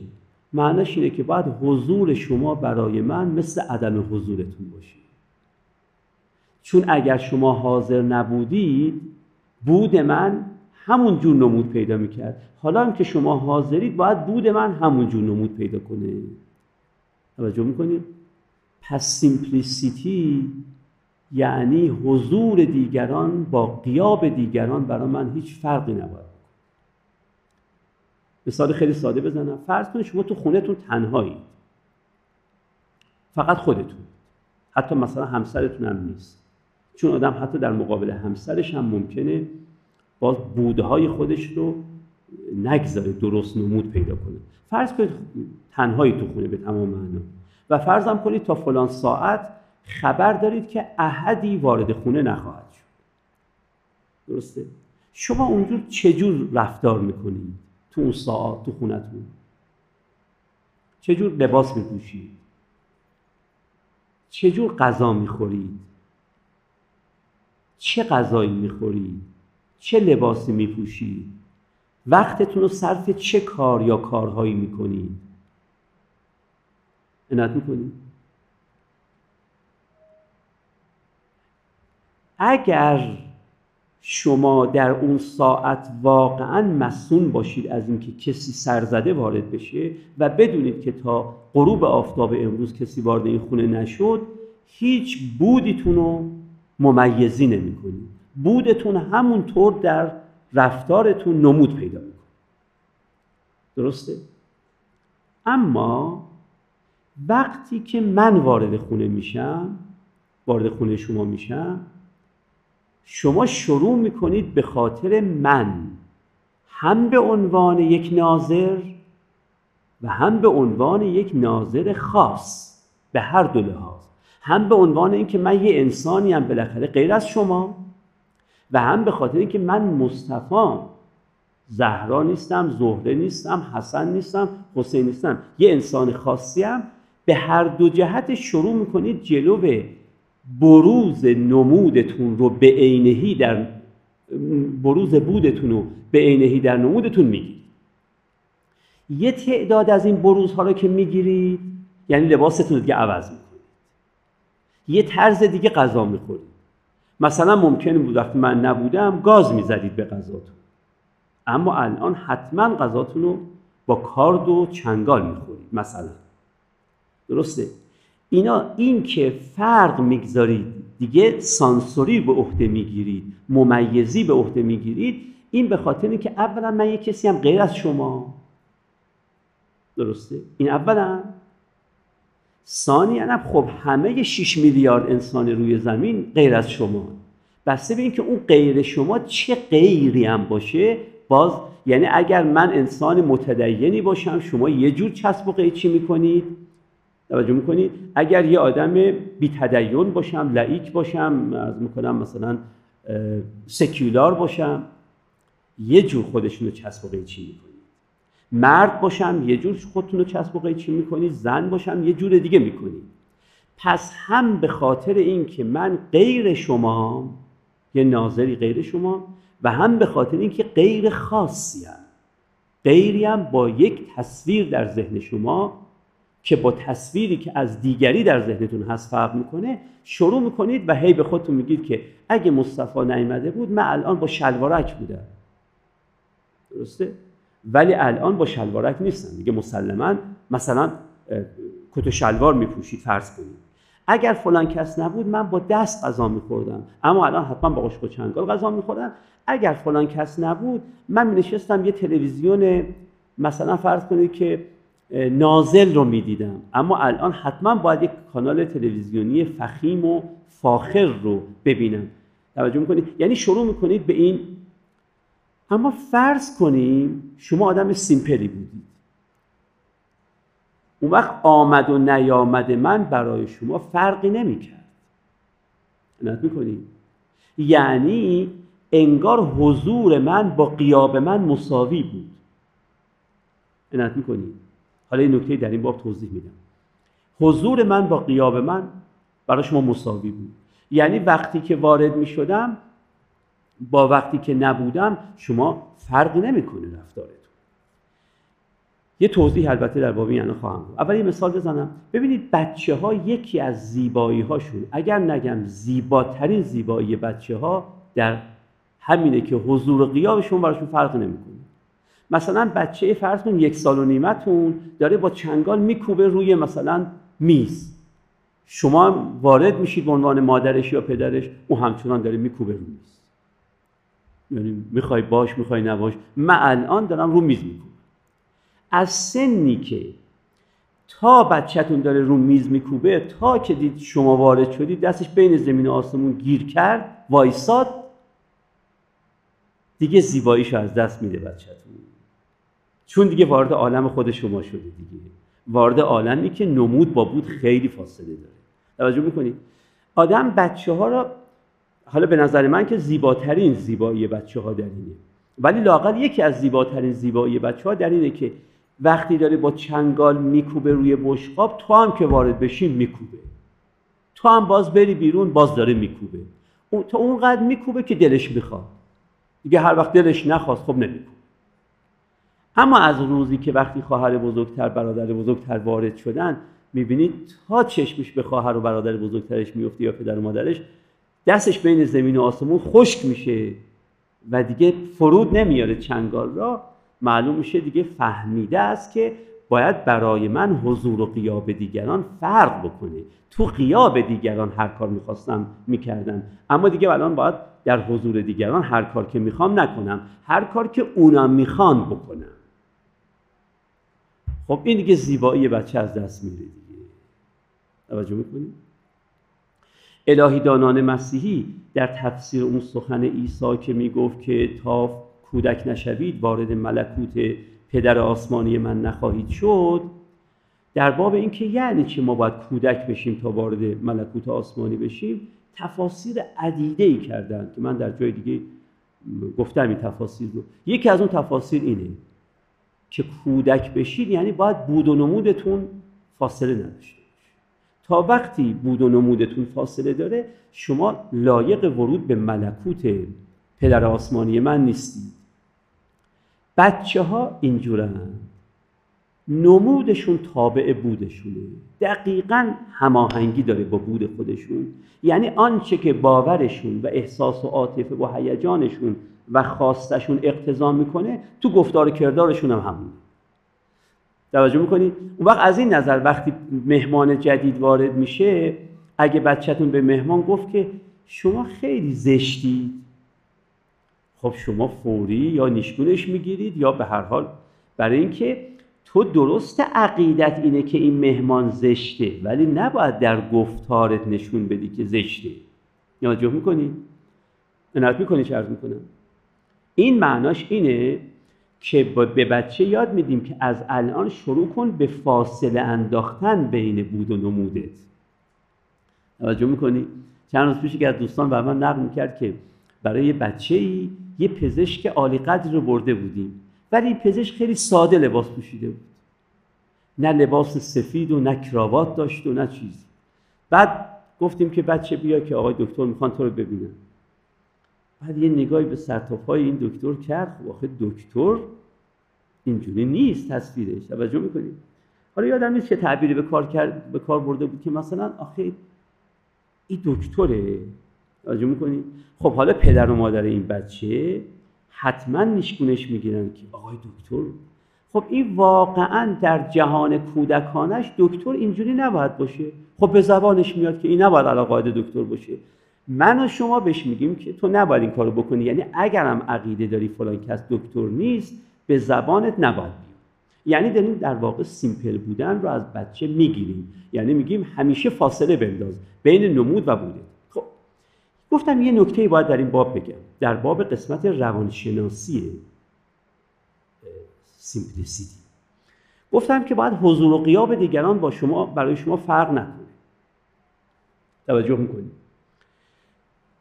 معناش اینه که باید حضور شما برای من مثل عدم حضورتون باشه. چون اگر شما حاضر نبودید، بود من همون جور نمود پیدا میکرد. حالا هم که شما حاضرید، باید بود من همون جور نمود پیدا کنه. توجه میکنید؟ پس سیمپلیسیتی یعنی حضور دیگران با غیاب دیگران برای من هیچ فرقی نباید. مثال خیلی ساده بزنم. فرض کنید شما تو خونتون تنهایید، فقط خودتون، حتی مثلا همسرتون هم نیست. چون آدم حتی در مقابل همسرش هم ممکنه باز بودهای خودش رو نگذاره درست نمود پیدا کنه. فرض کنید تنهایی تو خونه به تمام معنا، و فرض هم کنید تا فلان ساعت خبر دارید که احدی وارد خونه نخواهد شد. درسته؟ شما اونجور چجور رفتار میکنید تو اون ساعت تو خونتون؟ چجور لباس میپوشید؟ چجور غذا میخورید؟ چه غذایی میخورید؟ چه لباسی میپوشید؟ وقتتون رو صرف چه کار یا کارهایی میکنید؟ عنایت میکنید؟ اگر شما در اون ساعت واقعاً مسئول باشید از اینکه کسی سرزده وارد بشه و بدونید که تا غروب آفتاب امروز کسی وارد این خونه نشد، هیچ بودیتون رو ممیزی نمی کنید. بودتون همونطور در رفتارتون نمود پیدا میکنه. درسته؟ اما وقتی که من وارد خونه شما میشم، شما شروع میکنید به خاطر من هم به عنوان یک ناظر و هم به عنوان یک ناظر خاص، به هر دو لحاظ، هم به عنوان اینکه من یه انسانی هم بالاخره غیر از شما و هم به خاطر اینکه من مصطفی، زهرا نیستم، زهره نیستم، حسن نیستم، حسین نیستم، یه انسان خاصیم. به هر دو جهت شروع میکنید جلو بروز بودتون رو به عینهی در نمودتون میگیرید. یه تعداد از این بروزها رو که میگیرید، یعنی لباستون رو دیگه عوض میکنید، یه طرز دیگه غذا میخورید. مثلا ممکنه بود وقتی من نبودم گاز میزدید به غذاتون، اما الان حتما غذاتون رو با کارد و چنگال میخورید مثلا. درسته؟ این که فرق میگذارید، دیگه سانسوری به عهده میگیرید، ممیزی به عهده میگیرید، این به خاطر اینکه اولا من یک کسی هم غیر از شما. درسته؟ این اولا. ثانیاً خب همه 6 میلیارد انسان روی زمین غیر از شما. بسته به اینکه اون غیر شما چه غیری هم باشه، باز یعنی اگر من انسان متدینی باشم، شما یه جور چسب و قیچی میکنید. توجه میکنید؟ اگر یه آدم بی‌تدین باشم، لایک باشم، عرض میکنم مثلا سکولار باشم، یه جور خودشونو چسب و قیچی میکنید. مرد باشم یه جور خودتون رو چسب و قیچی میکنید، زن باشم یه جور دیگه میکنید. پس هم به خاطر این که من غیر شما، یه ناظری غیر شما، و هم به خاطر این که غیر خاصیم، غیریم با یک تصویر در ذهن شما که با تصویری که از دیگری در ذهنتون هست فرق میکنه، شروع میکنید و هی به خودتون میگید که اگه مصطفی نیامده بود من الان با شلوارک بودم. درسته؟ ولی الان با شلوارک نیستم دیگه، مسلماً مثلا کت و شلوار میپوشید فرض کنید. اگر فلان کس نبود من با دست غذا میخوردم، اما الان حتما با قاشق و چنگال غذا میخورم. اگر فلان کس نبود من مینشستم یه تلویزیون مثلا فرض کنید که نازل رو میدیدم، اما الان حتما باید یک کانال تلویزیونی فخیم و فاخر رو ببینم. توجه میکنید؟ یعنی شروع میکنید به این. اما فرض کنیم شما آدم سیمپلی بودید، اون وقت آمد و نیامد من برای شما فرقی نمیکرد. نت میکنید؟ یعنی انگار حضور من با غیاب من مساوی بود. نت میکنید؟ حالا این نکته در این باب توضیح میدم. حضور من با غیاب من برای شما مساوی بود، یعنی وقتی که وارد میشدم با وقتی که نبودم شما فرق نمیکنه رفتارتون. یه توضیح البته در باب این خواهم داد. اول یه مثال بزنم. ببینید بچه‌ها یکی از زیبایی‌هاشون، اگر نگم زیباترین زیبایی بچه‌ها، در همینه که حضور و غیابشون براشون فرق نمیکنه. مثلا بچه فرض کن 1.5 سال داره با چنگال میکوبه روی مثلا میز، شما وارد میشید به عنوان مادرش یا پدرش، او همچنان داره میکوبه روی میز. یعنی میخوای باش میخوای نباش، من الان دارم رو میز میکوبم. از سنی که تا بچه‌تون داره رو میز میکوبه تا که دید شما وارد شدید، دستش بین زمین و آسمون گیر کرد، وایساد، دیگه زیباییشو از دست میده بچه‌تون، چون دیگه وارد عالم خود شما شده، دیگه وارد عالمی که نمود با بود خیلی فاصله داره. توجه میکنید؟ آدم بچه‌ها را، حالا به نظر من که زیباترین زیبایی بچه‌ها در اینه، ولی لااقل یکی از زیباترین زیبایی بچه‌ها در اینه که وقتی داره با چنگال میکوبه روی بشقاب، تو هم که وارد بشی میکوبه، تو هم باز بری بیرون باز داره میکوبه، تا اونقدر میکوبه که دلش میخواد. دیگه هر وقت دلش نخواست خب نمیکوبه. اما از روزی که وقتی خواهر بزرگتر برادر بزرگتر وارد شدن، میبینید تا چشمش به خواهر و برادر بزرگترش میفته یا پدر و مادرش، دستش بین زمین و آسمون خشک میشه و دیگه فرود نمیاره چنگال را. معلوم میشه دیگه فهمیده است که باید برای من حضور و غیاب دیگران فرق بکنه. تو غیاب دیگران هر کار میخواستم میکردم، اما دیگه الان باید در حضور دیگران هر کار که میخوام نکنم، هر کار که اونم میخوان بکنم. خب این دیگه زیبایی بچه از دست میره دیگه. توجه میکنید؟ الهی دانان مسیحی در تفسیر اون سخن عیسی که میگفت که تا کودک نشوید وارد ملکوت پدر آسمانی من نخواهید شد، در باب این که یعنی چه ما باید کودک بشیم تا وارد ملکوت آسمانی بشیم، تفاسیر عدیده‌ای کردن که من در جای دیگه گفتم این تفاسیر رو. یکی از اون تفاسیر اینه که کودک بشید یعنی باید بود و نمودتون فاصله نداشته. تا وقتی بود و نمودتون فاصله داره، شما لایق ورود به ملکوت پدر آسمانی من نیستید. بچه ها اینجورن، نمودشون تابع بودشونه، دقیقاً هماهنگی داره با بود خودشون. یعنی آنچه که باورشون و احساس و عاطفه و هیجانشون و خواستشون اقتضا میکنه، تو گفتار کردارشون هم همونه. توجه میکنید؟ اون وقت از این نظر وقتی مهمان جدید وارد میشه، اگه بچه‌تون به مهمان گفت که شما خیلی زشتی، خب شما فوری یا نیشگونش میگیرید یا به هر حال، برای اینکه تو درست عقیدت اینه که این مهمان زشته، ولی نباید در گفتارت نشون بدی که زشته. توجه میکنید؟ عنایت میکنی چه عرض میکنم؟ این معناش اینه که به بچه یاد میدیم که از الان شروع کن به فاصله انداختن بین بود و نمودت. توجه میکنی؟ چند روز پیش که از دوستان بر من نقل میکرد که برای بچه‌ای یه پزشک عالی قدر رو برده بودیم، ولی این پزشک خیلی ساده لباس پوشیده بود، نه لباس سفید و نه کراوات داشت و نه چیزی. بعد گفتیم که بچه بیا که آقای دکتر میخوان تو رو ببینن. بعد یه نگاهی به سرتاپای این دکتر کرد. واخه دکتر اینجوری نیست تصویرش. توجه میکنید؟ حالا یادم نیست چه تعبیری به کار برده بود که مثلا آخه این دکتره. توجه میکنید؟ خب حالا پدر و مادر این بچه حتما نیشگونش میگیرن که آقای دکتر. خب این واقعا در جهان کودکانش دکتر اینجوری نباید باشه. خب به زبانش میاد که این نباید علاقه دکتر باشه. من و شما بهش میگیم که تو نباید این کارو بکنی، یعنی اگرم عقیده داری فلان کس دکتر نیست، به زبانت نباید بیاد. یعنی داریم در واقع سیمپل بودن رو از بچه میگیریم، یعنی میگیم همیشه فاصله بنداز بین نمود و بوده. خب گفتم یه نکته‌ای باید در این باب بگم، در باب قسمت روانشناسی سیمپلیسیتی. گفتم که باید حضور و غیاب دیگران با شما برای شما فرق نکنه. توجه می‌کنید؟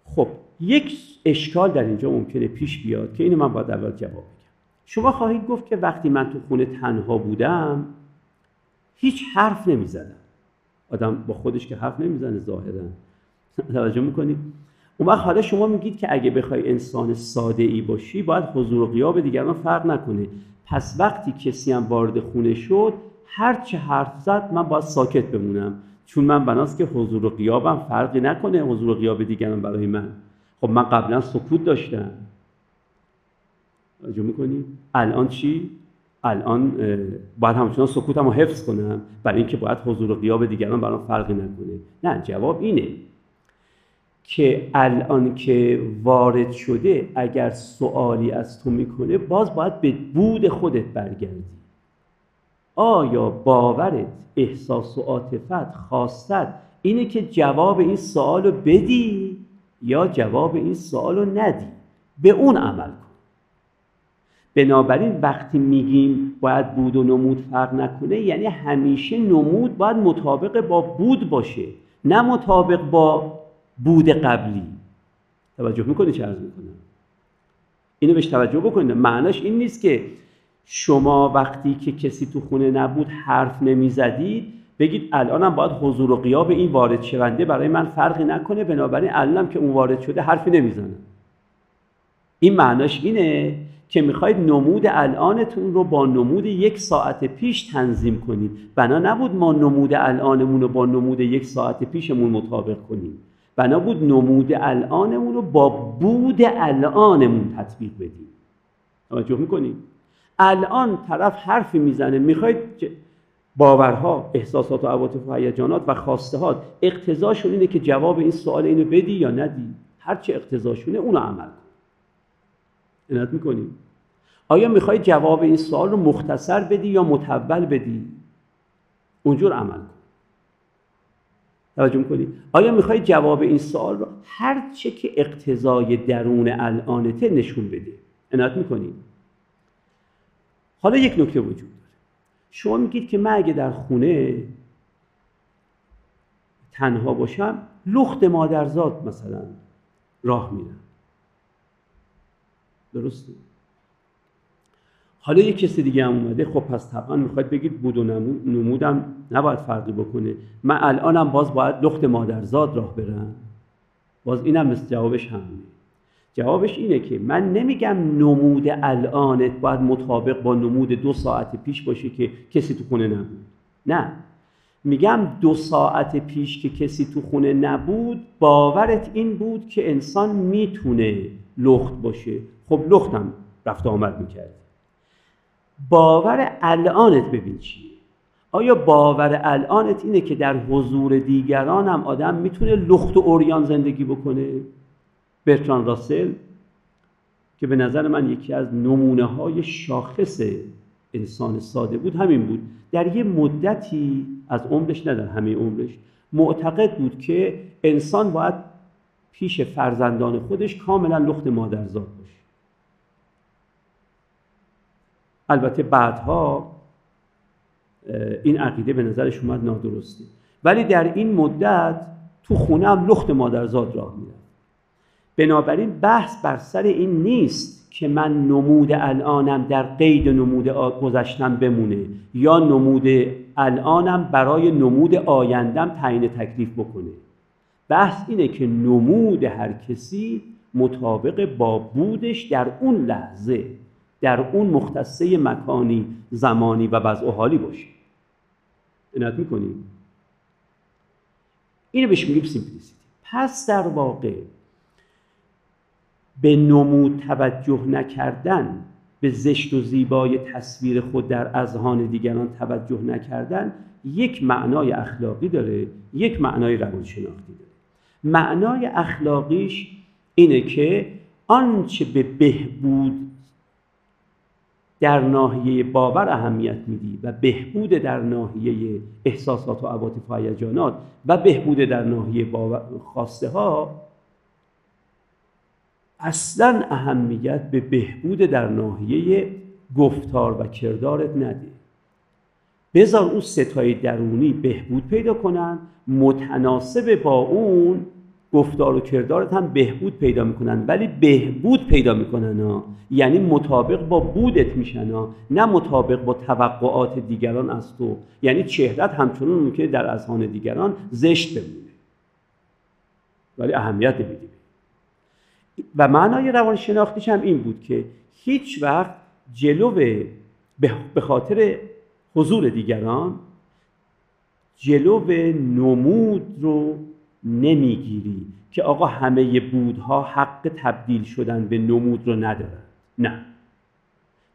خب یک اشکال در اینجا ممکنه پیش بیاد که اینو من باید اول جواب بدم. شما خواهید گفت که وقتی من تو خونه تنها بودم هیچ حرف نمیزدم. آدم با خودش که حرف نمیزنه ظاهرا. توجه میکنید؟ اون وقت حالا شما میگید که اگه بخوای انسان ساده ای باشی باید حضور و غیاب دیگران فرق نکنه. پس وقتی کسی هم وارد خونه شد هر چه حرف زد من باید ساکت بمونم، چون من بناست که حضور و غیابم فرقی نکنه، حضور و غیاب دیگران برای من. خب من قبلا سکوت داشتم. توجه می‌کنید؟ الان چی؟ الان باید همچنان سکوتم رو حفظ کنم برای اینکه باید حضور و غیاب دیگران برام فرقی نکنه. نه، جواب اینه که الان که وارد شده اگر سوالی از تو میکنه باز باید به بود خودت برگردی. آیا باورت، احساس و عاطفت، خواستت اینه که جواب این سوالو بدی یا جواب این سوالو ندی؟ به اون عمل کن. بنابراین وقتی میگیم باید بود و نمود فرق نکنه، یعنی همیشه نمود باید مطابق با بود باشه، نه مطابق با بود قبلی. توجه میکنی چه عرض میکنم؟ اینو بهش توجه بکنید. معناش این نیست که شما وقتی که کسی تو خونه نبود حرف نمیزدید بگید الانم باید حضور و غیاب این وارد شونده برای من فرقی نکنه، بنابراین الانم که اون وارد شده حرفی نمیزنم. این معناش اینه که میخواید نمود الانتون رو با نمود یک ساعت پیش تنظیم کنید. بنا نبود ما نمود الانمون رو با نمود یک ساعت پیشمون مطابق کنیم، بنا بود نمود الانمون رو با بود الانمون تطبیق بدیم. توجه میکنید؟ الان طرف حرفی میزنه، میخواید باورها، احساسات و عواطف و هیجانات و خواستهات اقتضاشون اینه که جواب این سوال اینو بدی یا ندی، هرچی اقتضاشونه اونو عمل کن. اینات میکنیم. آیا میخوای جواب این سوال رو مختصر بدی یا متول بدی؟ اونجور عمل کن. توجه میکنی؟ آیا میخوای جواب این سوال رو هرچه که اقتضای درون الانته نشون بده؟ اینات میکنیم. حالا یک نکته وجود داره. شما میگید که من اگه در خونه تنها باشم لخت مادرزاد مثلا راه میرم، درسته؟ حالا یک کسی دیگه هم اومده، خب پس طبعا میخواید بگید بود و نمودم نباید فرقی بکنه، من الانم باز باید لخت مادرزاد راه برم. باز اینم مثل جوابش همونه. جوابش اینه که من نمیگم نمود الانت باید مطابق با نمود دو ساعت پیش باشه که کسی تو خونه نبود، نه، میگم دو ساعت پیش که کسی تو خونه نبود باورت این بود که انسان میتونه لخت باشه، خب لختم رفت آمد میکرد. باور الانت ببین چیه. آیا باور الانت اینه که در حضور دیگران هم آدم میتونه لخت و عریان زندگی بکنه؟ برتراند راسل که به نظر من یکی از نمونه‌های شاخص انسان ساده بود همین بود. در یه مدتی از عمرش، نه در همه عمرش، معتقد بود که انسان باید پیش فرزندان خودش کاملا لخت مادرزاد باشه. البته بعدها این عقیده به نظرش اومد نادرسته، ولی در این مدت تو خونه هم لخت مادرزاد راه میره. بنابراین بحث بر سر این نیست که من نمود الانم در قید نمود گذشتم بمونه یا نمود الانم برای نمود آیندم تعیین تکلیف بکنه. بحث اینه که نمود هر کسی مطابق با بودش در اون لحظه، در اون مختصه مکانی، زمانی و وضع و حالی باشه. اینات میکنیم. اینو بهش میگیم سیمپلیسیتی. پس در واقع به نمود توجه نکردن، به زشت و زیبای تصویر خود در اذهان دیگران توجه نکردن یک معنای اخلاقی داره، یک معنای روانشناختی داره. معنای اخلاقیش اینه که آنچه به بهبود در ناحیه باور اهمیت میدی و بهبود در ناحیه احساسات و عواطف و هیجانات و بهبود در ناحیه خواسته ها اصلا اهمیت به بهبود در ناحیه گفتار و کردارت نده. بذار اون ستای درونی بهبود پیدا کنن، متناسب با اون گفتار و کردارت هم بهبود پیدا میکنن، ولی بهبود پیدا میکنن ها، یعنی مطابق با بودت میشن ها، نه مطابق با توقعات دیگران از تو. یعنی چهرت همچنون ممکنه در اذهان دیگران زشت بمونه ولی اهمیت نمیدی. و معنای روانشناختیش هم این بود که هیچ وقت جلوه به خاطر حضور دیگران جلوه نمود رو نمیگیری که آقا همه بودها حق تبدیل شدن به نمود رو ندارن. نه،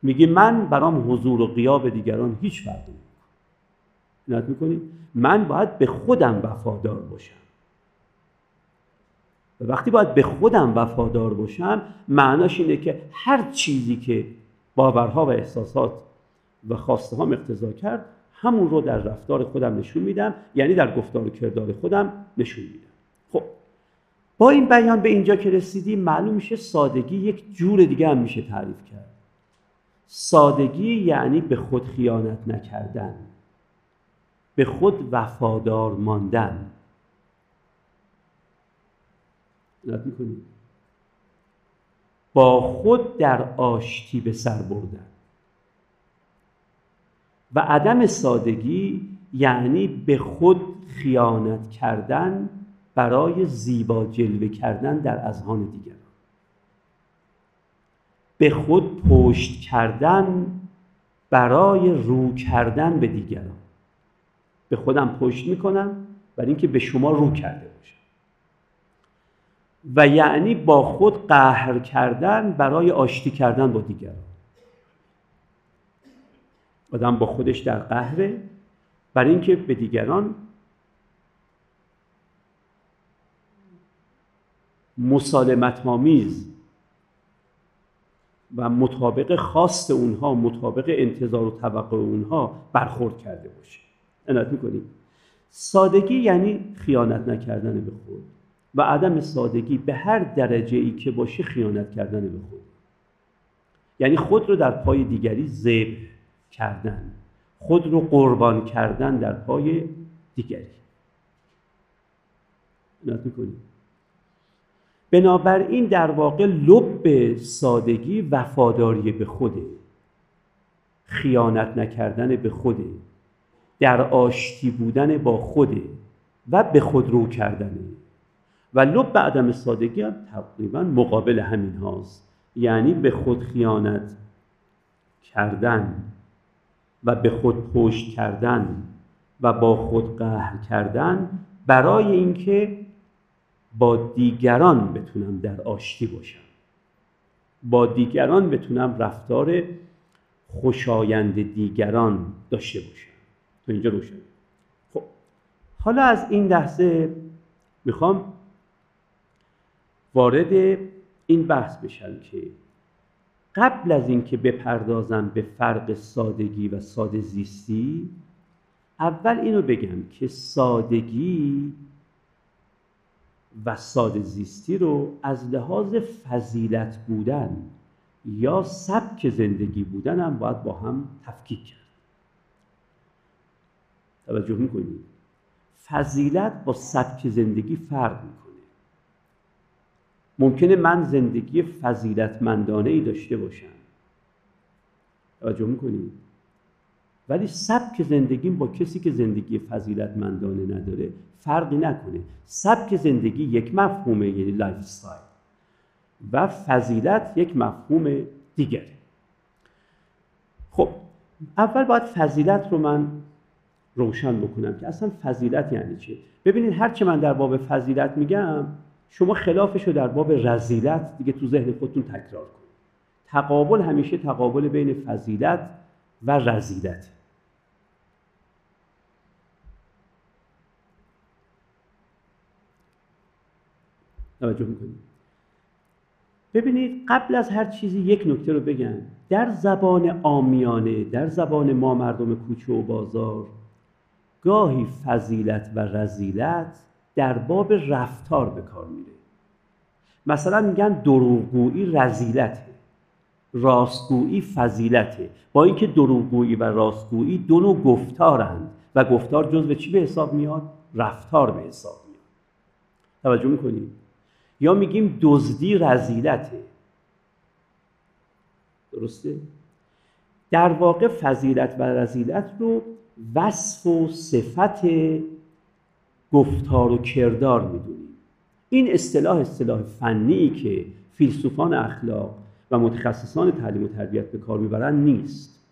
میگی من برام حضور و غیاب دیگران هیچ فرقی نمیکنه. میکنی؟ من باید به خودم وفادار باشم. وقتی باید به خودم وفادار باشم معناش اینه که هر چیزی که باورها و احساسات و خواسته هام اقتضا کرد همون رو در رفتار خودم نشون میدم، یعنی در گفتار و کردار خودم نشون میدم. خب با این بیان به اینجا که رسیدیم معلوم میشه سادگی یک جور دیگه هم میشه تعریف کرد. سادگی یعنی به خود خیانت نکردن، به خود وفادار ماندن. با خود در آشتی به سر بردن. و عدم سادگی یعنی به خود خیانت کردن برای زیبا جلوه کردن در اذهان دیگران. به خود پشت کردن برای رو کردن به دیگران. به خودم پشت میکنم برای اینکه به شما رو کرده باشم، و یعنی با خود قهر کردن برای آشتی کردن با دیگران. آدم با خودش در قهره برای اینکه به دیگران مسالمت‌آمیز و مطابق خواست اونها، مطابق انتظار و توقع اونها برخورد کرده باشه. عنایت می‌کنیم. سادگی یعنی خیانت نکردن به خود، و عدم سادگی به هر درجه‌ای که باشه خیانت کردن به خود، یعنی خود رو در پای دیگری ذبح کردن، خود رو قربان کردن در پای دیگری. عنایت می‌کنیم. بنابراین در واقع لب سادگی وفاداری به خوده، خیانت نکردن به خوده، در آشتی بودن با خوده و به خود رو کردنه. و لب عدم سادگی هم تقریبا مقابل همین هاست، یعنی به خود خیانت کردن و به خود پشت کردن و با خود قهر کردن برای اینکه با دیگران بتونم در آشتی باشم، با دیگران بتونم رفتار خوشایند دیگران داشته باشم. تو اینجا روشن. خب حالا از این لحظه میخوام وارد این بحث بشم که قبل از اینکه بپردازم به فرق سادگی و ساده زیستی، اول اینو بگم که سادگی و ساده زیستی رو از لحاظ فضیلت بودن یا سبک زندگی بودن هم باید با هم تفکیک کرد. توجه میکنید؟ فضیلت با سبک زندگی فرق میکنه. ممکنه من زندگی فضیلتمندانه‌ای داشته باشم، توجه میکنید؟ ولی سبک زندگیم با کسی که زندگی فضیلتمندانه نداره فرقی نکنه. سبک زندگی یک مفهومه، یعنی لایف استایل، و فضیلت یک مفهوم دیگره. خب اول باید فضیلت رو من روشن بکنم که اصلا فضیلت یعنی چه. ببینید هرچی من در باب فضیلت میگم شما خلافش رو در باب رذیلت دیگه تو ذهن خودتون تکرار کنید. تقابل همیشه تقابل بین فضیلت و رذیلت. توجه میکنید؟ ببینید قبل از هر چیزی یک نکته رو بگم. در زبان عامیانه، در زبان ما مردم کوچه و بازار، گاهی فضیلت و رذیلت در باب رفتار به کار میره. مثلا میگن دروغگویی رذیلته، راستگویی فضیلته، با اینکه دروغگویی و راستگویی دو نوع گفتارند و گفتار جزو چی به حساب میاد؟ رفتار به حساب میاد. توجه میکنید؟ یا میگیم دزدی رذیلته. درسته؟ در واقع فضیلت و رذیلت رو وصف و صفت گفتار و کردار میدونیم. این اصطلاح فنی که فیلسوفان اخلاق و متخصصان تعلیم و تربیت به کار میبرن نیست.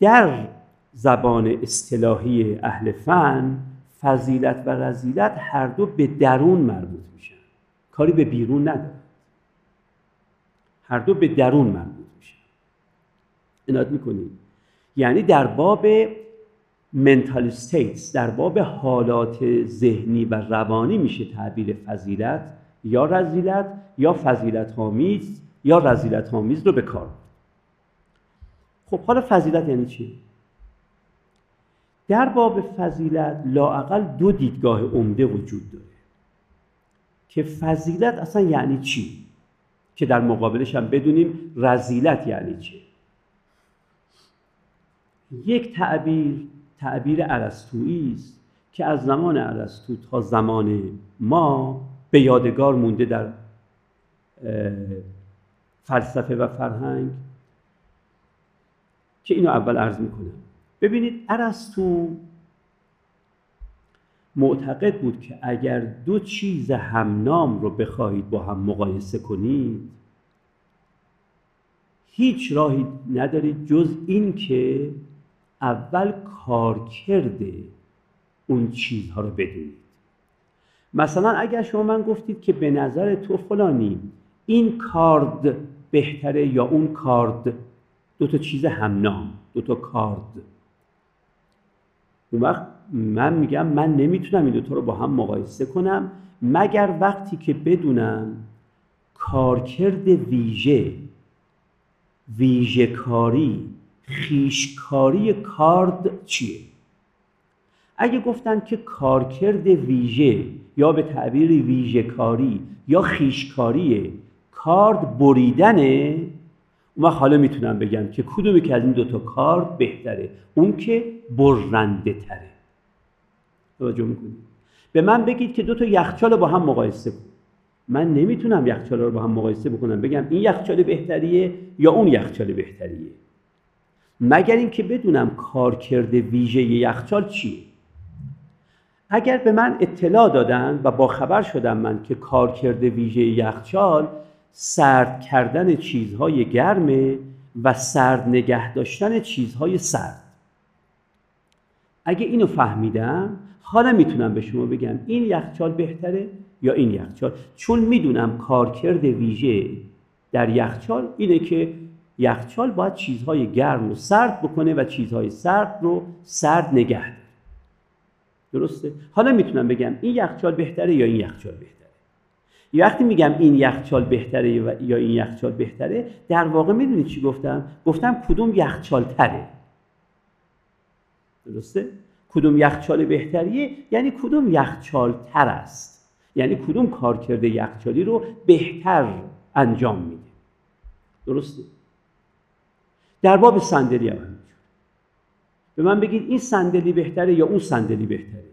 در زبان اصطلاحی اهل فن فضیلت و رذیلت هر دو به درون مربوط میشن، کاری به بیرون نداره. هر دو به درون مربوط میشن. عنایت میکنید؟ یعنی در باب منتال استیتس، در باب حالات ذهنی و روانی میشه تعبیر فضیلت یا رذیلت، یا فضیلت‌آمیز یا رذیلت‌آمیز رو به کار. خب حالا فضیلت یعنی چی؟ در باب فضیلت لااقل دو دیدگاه عمده وجود داره که فضیلت اصلا یعنی چی، که در مقابلش هم بدونیم رذیلت یعنی چی. یک تعبیر ارسطویی است که از زمان ارسطو تا زمان ما به یادگار مونده در فلسفه و فرهنگ، که اینو اول عرض میکنم. ببینید ارسطو معتقد بود که اگر دو چیز همنام رو بخواهید با هم مقایسه کنید، هیچ راهی ندارید جز این که اول کارکرد اون چیزها رو بدونید. مثلا اگر شما من گفتید که به نظر تو فلانی این کارد بهتره یا اون کارد، دو تا چیز همنام، دو تا کارد، اون وقت من میگم من نمیتونم این دوتا رو با هم مقایسه کنم مگر وقتی که بدونم کارکرد ویژه، ویژه کاری، خیشکاری کارد چیه. اگه گفتن که کارکرد ویژه یا به تعبیر ویژه کاری یا خیشکاریه، کارد بریدنه، من حالا میتونم بگم که کدومی که از این دوتا کارد بهتره، اون که برنده تره. توجه میکنید؟ به من بگید که دوتا یخچال رو با هم مقایسه کن، من نمیتونم یخچال رو با هم مقایسه بکنم بگم این یخچال بهتریه یا اون یخچال بهتریه، مگر اینکه بدونم کارکرد ویژه یخچال چیه. اگر به من اطلاع دادن و با خبر شدم من که کارکرد ویژه یخچال سرد کردن چیزهای گرمه و سرد نگه داشتن چیزهای سرد، اگه اینو فهمیدم حالا میتونم به شما بگم این یخچال بهتره یا این یخچال، چون میدونم کارکرد ویژه در یخچال اینه که یخچال باید چیزهای گرم رو سرد بکنه و چیزهای سرد رو سرد نگه داره. درسته؟ حالا میتونم بگم این یخچال بهتره یا این یخچال بهتره. وقتی میگم این یخچال بهتره یا این یخچال بهتره، در واقع میدونی چی گفتم؟ گفتم کدوم یخچال تره. درسته؟ کدوم یخچال بهتریه یعنی کدوم یخچال تر است، یعنی کدوم کارکرد یخچالی رو بهتر انجام میده. درسته؟ در باب صندلی هم همینجور. به من بگید این صندلی بهتره یا اون صندلی بهتره،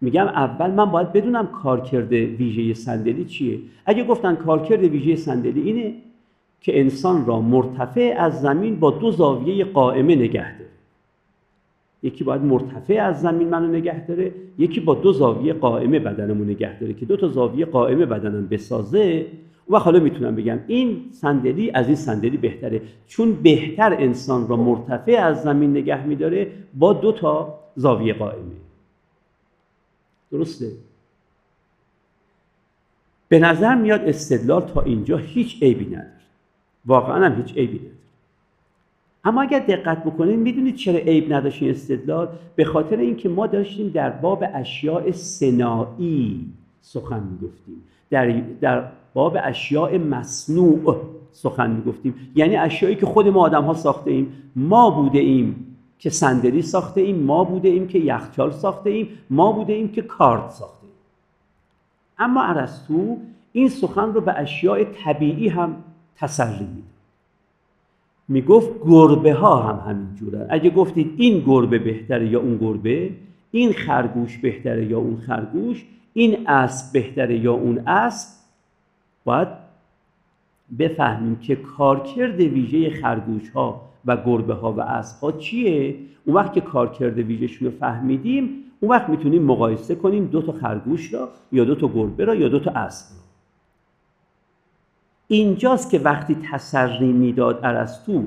میگم اول من باید بدونم کارکرد ویژه صندلی چیه. اگه گفتن کارکرد ویژه صندلی اینه که انسان را مرتفع از زمین با دو زاویه قائمه نگه داره، یکی باید مرتفع از زمین منو نگه داره، یکی با دو زاویه قائمه بدنمو نگه داره که دو تا زاویه قائمه بدنم بسازه، و حالا میتونم بگم این صندلی از این صندلی بهتره چون بهتر انسان را مرتفع از زمین نگه میداره با دو تا زاویه قائمه. درسته؟ به نظر میاد استدلال تا اینجا هیچ عیبی نداره، واقعا هم هیچ عیبی نداره. اما اگر دقت بکنید میدونید چرا عیب نداشت این استدلال؟ به خاطر اینکه ما داشتیم در باب اشیاء صناعی سخن میگفتیم، در باب اشیاء مصنوع سخن میگفتیم، یعنی اشیایی که خود ما آدم ها ساخته ایم. ما بوده ایم که صندلی ساخته ایم، ما بوده ایم که یخچال ساخته ایم، ما بوده ایم که کارد ساخته ایم. اما ارسطو این سخن رو به اشیاء طبیعی هم تسری میده، میگفت گربه ها هم همینجورن. اگه گفتید این گربه بهتره یا اون گربه، این خرگوش بهتره یا اون خرگوش، این اسب بهتره یا اون اسب، باید بفهمیم که کارکرد ویژه خرگوش ها و گربه ها و اسب ها چیه. اون وقت که کارکرد ویژه‌شون رو فهمیدیم، اون وقت میتونیم مقایسه کنیم دو تا خرگوش را یا دو تا گربه را یا دو تا اسب را. اینجاست که وقتی تسری میداد ارسطو،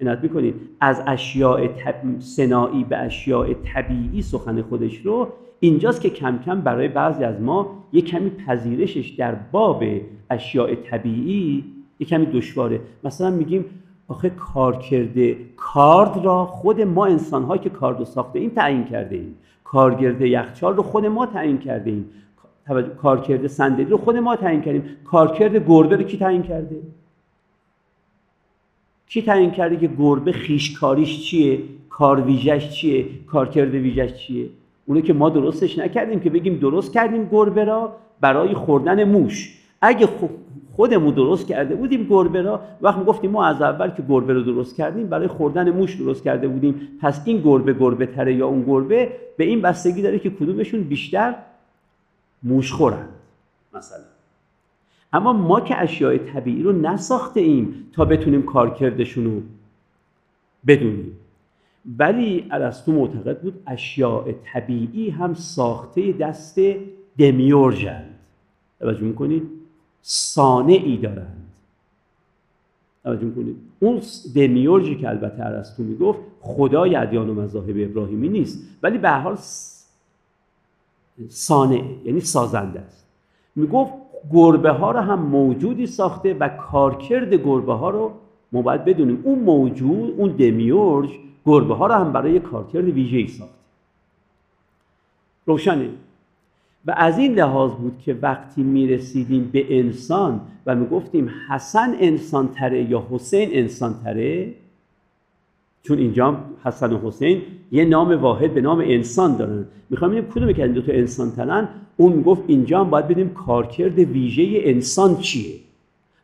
عنایت میکنید از اشیاء صناعی به اشیاء طبیعی سخن خودش رو، اینجاست که کم کم برای بعضی از ما یک کمی پذیرشش در باب اشیاء طبیعی یک کمی دشواره. مثلا میگیم آخه کارکرد کارد را خود ما انسان‌هایی که کارد رو ساخته ایم تعیین کرده ایم، کارکرد یخچال رو خود ما تعیین کرده ایم، کارکرد صندلی رو خود ما تعیین کردیم، کارکرد گربه رو کی تعیین کرده؟ کی تعیین کرده که گربه خیشکاریش چیه، کار ویژه‌ش چیه، کارکرد ویژه‌ش چیه؟ اونو که ما درستش نکردیم که بگیم درست کردیم گربه را برای خوردن موش. اگه خودمون درست کرده بودیم گربه را، وقت میگفتیم ما از اول که گربه رو درست کردیم برای خوردن موش درست کرده بودیم، پس این گربه گربه تره یا اون گربه به این بستگی داره که کدومشون بیشتر موش خورند مثلا. اما ما که اشیاء طبیعی رو نساخته ایم تا بتونیم کارکردشون رو بدونیم، ولی ارسطو معتقد بود اشیاء طبیعی هم ساخته دست دمیورژند. توجه میکنید؟ صانعی دارند. توجه می‌کنید. اون دمیورژی که البته ارسطو میگفت خدای ادیان و مذاهب ابراهیمی نیست، ولی به هر حال صانع یعنی سازنده است. میگفت گربه ها رو هم موجودی ساخته و کارکرد گربه ها رو ما باید بدونیم. اون موجود، اون دمیورژ، گربه ها رو هم برای کارکرد ویژه‌ای ساخته. روشنه؟ و از این لحاظ بود که وقتی میرسیدیم به انسان و میگفتیم حسن انسان تره یا حسین انسان تره، چون اینجا حسن و حسین یه نام واحد به نام انسان دارن، میخوام ببینیم کدومی که این دو تا انسان ترن. اون گفت اینجا هم باید بدیم کارکرد ویژه انسان چیه،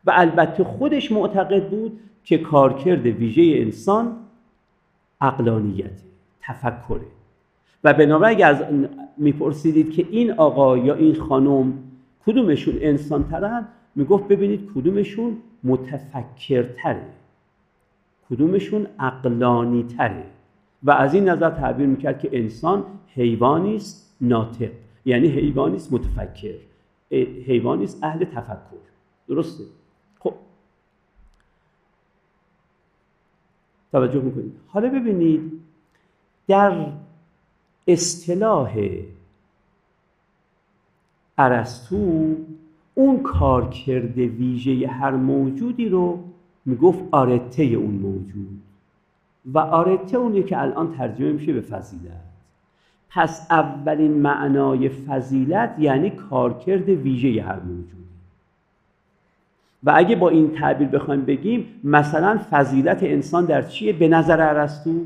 و البته خودش معتقد بود که کارکرد ویژه انسان عقلانیت، تفکره. و بنابراین اگر از میپرسیدید که این آقا یا این خانم کدومشون انسان ترن، میگفت ببینید کدومشون متفکرتره، کدومشون عقلانی تره، و از این نظر تعبیر میکرد که انسان حیوانی است ناطق، یعنی حیوانی است متفکر، حیوانی است اهل تفکر. درسته؟ خب توجه میکنید. حالا ببینید در اصطلاح ارسطو اون کارکرد ویژه هر موجودی رو میگفت آرته اون موجود، و آرته اونی که الان ترجمه میشه به فضیلت. پس اولین معنای فضیلت یعنی کارکرد ویژه هر موجود. و اگه با این تعبیر بخوایم بگیم مثلا فضیلت انسان در چیه به نظر ارسطو؟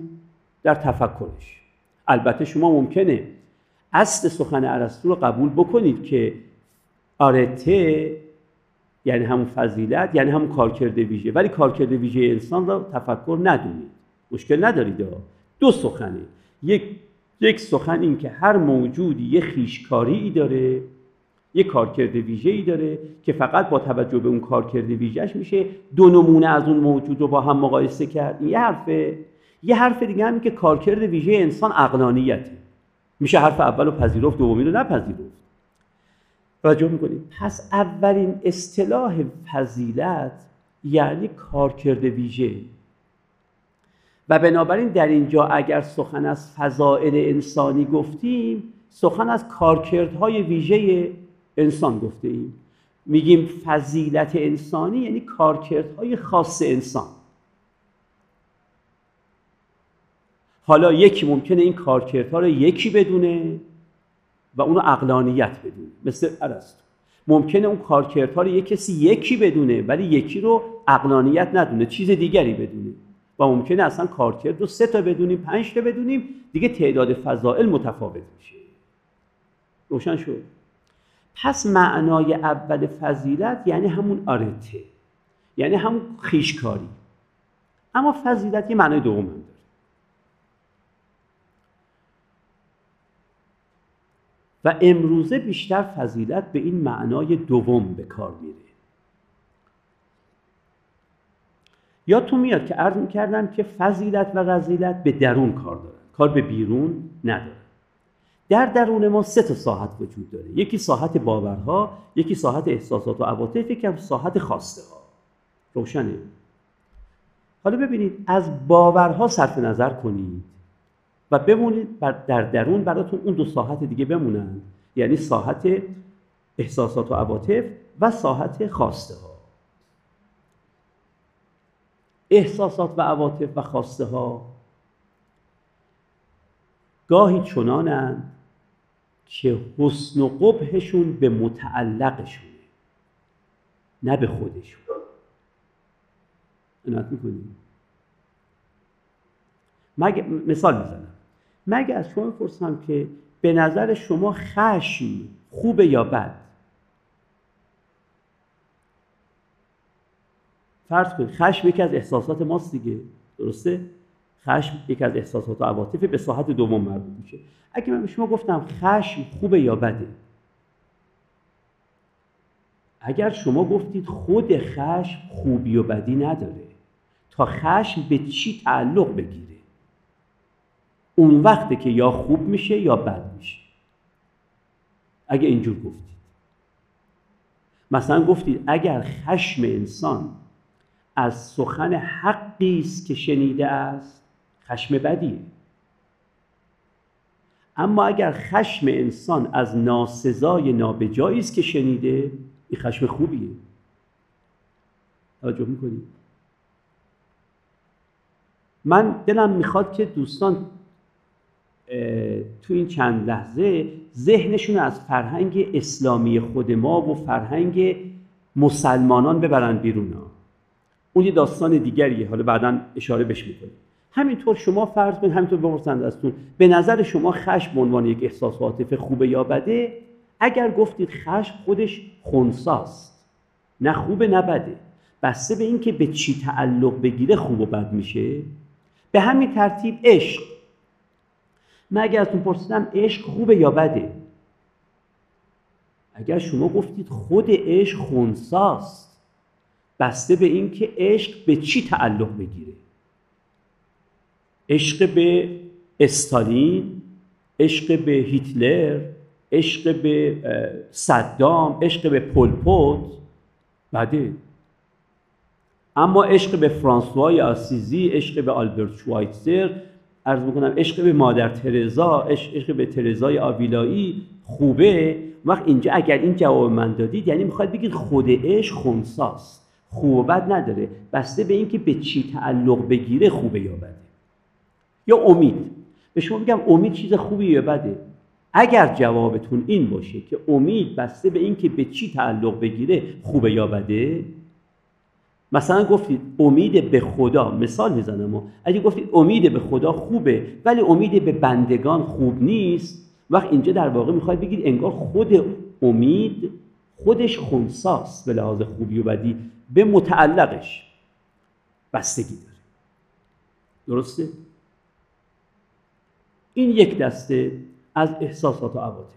در تفکرش. البته شما ممکنه اصل سخن ارسطو رو قبول بکنید که آرته یعنی همون فضیلت، یعنی همون کارکرد ویژه، ولی کارکرد ویژه انسان را تفکر ندونید. مشکل ندارید. دو سخنه. یک سخن این که هر موجودی یه خویشکاری‌ای داره، یه کارکرد ویژه‌ای داره که فقط با توجه به اون کارکرد ویژه‌اش میشه دو نمونه از اون موجود رو با هم مقایسه کرد. یه حرفه. یه حرف دیگه هم که کارکرد ویژه انسان عقلانیته. میشه حرف اول رو پذیرفت، دومی رو نپذیرفت. توجه میکنید؟ پس اولین اصطلاح فضیلت یعنی کارکرد ویژه، و بنابراین در اینجا اگر سخن از فضائل انسانی گفتیم، سخن از کارکردهای ویژه انسان گفته ایم. میگیم فضیلت انسانی یعنی کارکردهای خاص انسان. حالا یکی ممکنه این کارکردها رو یکی بدونه و اونو عقلانیت بدونه، مثل ارسطو. ممکنه اون کارکردها رو یک کسی یکی بدونه ولی یکی رو عقلانیت ندونه، چیز دیگری بدونه. و ممکنه اصلا کارکرد رو 3 تا بدونیم، 5 تا بدونیم، دیگه تعداد فضائل متفاوت میشه. روشن شد؟ پس معنای اول فضیلت یعنی همون آرته، یعنی همون خویشکاری. اما فضیلت یه معنای دوم هم داره. و امروزه بیشتر فضیلت به این معنای دوم به کار میره. یادتون میاد که عرض میکردم که فضیلت و رذیلت به درون کار دارن، کار به بیرون ندارن. در درون ما 3 تا ساحت وجود داره. یکی ساحت باورها، یکی ساحت احساسات و عواطف، یکی هم ساحت خواسته ها. روشنه؟ حالا ببینید از باورها صرف نظر کنید و بمونید در درون براتون اون 2 ساحت دیگه بمونن، یعنی ساحت احساسات و عواطف و ساحت خواسته ها. احساسات و عواطف و خواسته ها گاهی چنانند که حسن و قبحشون به متعلقشونه، نه به خودشون. عنایت میکنیم. مثال میزنم. مگه از شما بپرسم که به نظر شما خشم خوبه یا بد؟ فرض کنید خشم یکی از احساسات ماست دیگه، درسته؟ خشم یکی از احساسات و عواطف به ساحت دوم مربوط میشه. اگه من به شما گفتم خشم خوبه یا بده، اگر شما گفتید خود خشم خوبی و بدی نداره، تا خشم به چی تعلق بگیره، اون وقته که یا خوب میشه یا بد میشه. اگه اینجور گفتید، مثلا گفتید اگر خشم انسان از سخن حقی است که شنیده است خشم بدیه. اما اگر خشم انسان از ناسزای نابجایی است که شنیده، این خشم خوبیه. توجه میکنید؟ من دلم میخواد که دوستان تو این چند لحظه ذهنشون از فرهنگ اسلامی خود ما و فرهنگ مسلمانان ببرن بیرون. اون یه داستان دیگریه، حالا بعدا اشاره بهش میکنیم. همینطور شما فرض کنید، همینطور بپرسند ازتون به نظر شما خشم به عنوان یک احساس عاطفه خوبه یا بده؟ اگر گفتید خشم خودش خنثاست، نه خوبه نه بده، بسته به اینکه به چی تعلق بگیره خوب و بد میشه. به همین ترتیب عشق، من اگر ازتون پرسیدم عشق خوبه یا بده، اگر شما گفتید خود عشق خنثاست، بسته به اینکه عشق به چی تعلق بگیره، عشق به استالین، عشق به هیتلر، عشق به صدام، عشق به پل پوت، بده. اما عشق به فرانسوای آسیزی، عشق به آلبرت شوایتزر، عرض میکنم عشق به مادر ترزا، عشق به ترزای آویلایی خوبه. وقت اینجا اگر این جواب من دادید، یعنی میخواد بگید خود عشق خنثاست، خوب و بد نداره، بسته به اینکه به چی تعلق بگیره خوبه یا بده. یا امید، به شما میگم امید چیز خوبیه یا بده؟ اگر جوابتون این باشه که امید بسته به اینکه به چی تعلق بگیره خوبه یا بده، مثلا گفتید امید به خدا، مثال میزنم، اگه گفتید امید به خدا خوبه ولی امید به بندگان خوب نیست، وقت اینجا در واقع میخواید بگید انگار خود امید خودش خنثاست به لحاظ خوبی و بدی، به متعلقش بستگی داره. درسته؟ این یک دسته از احساسات و عواطف.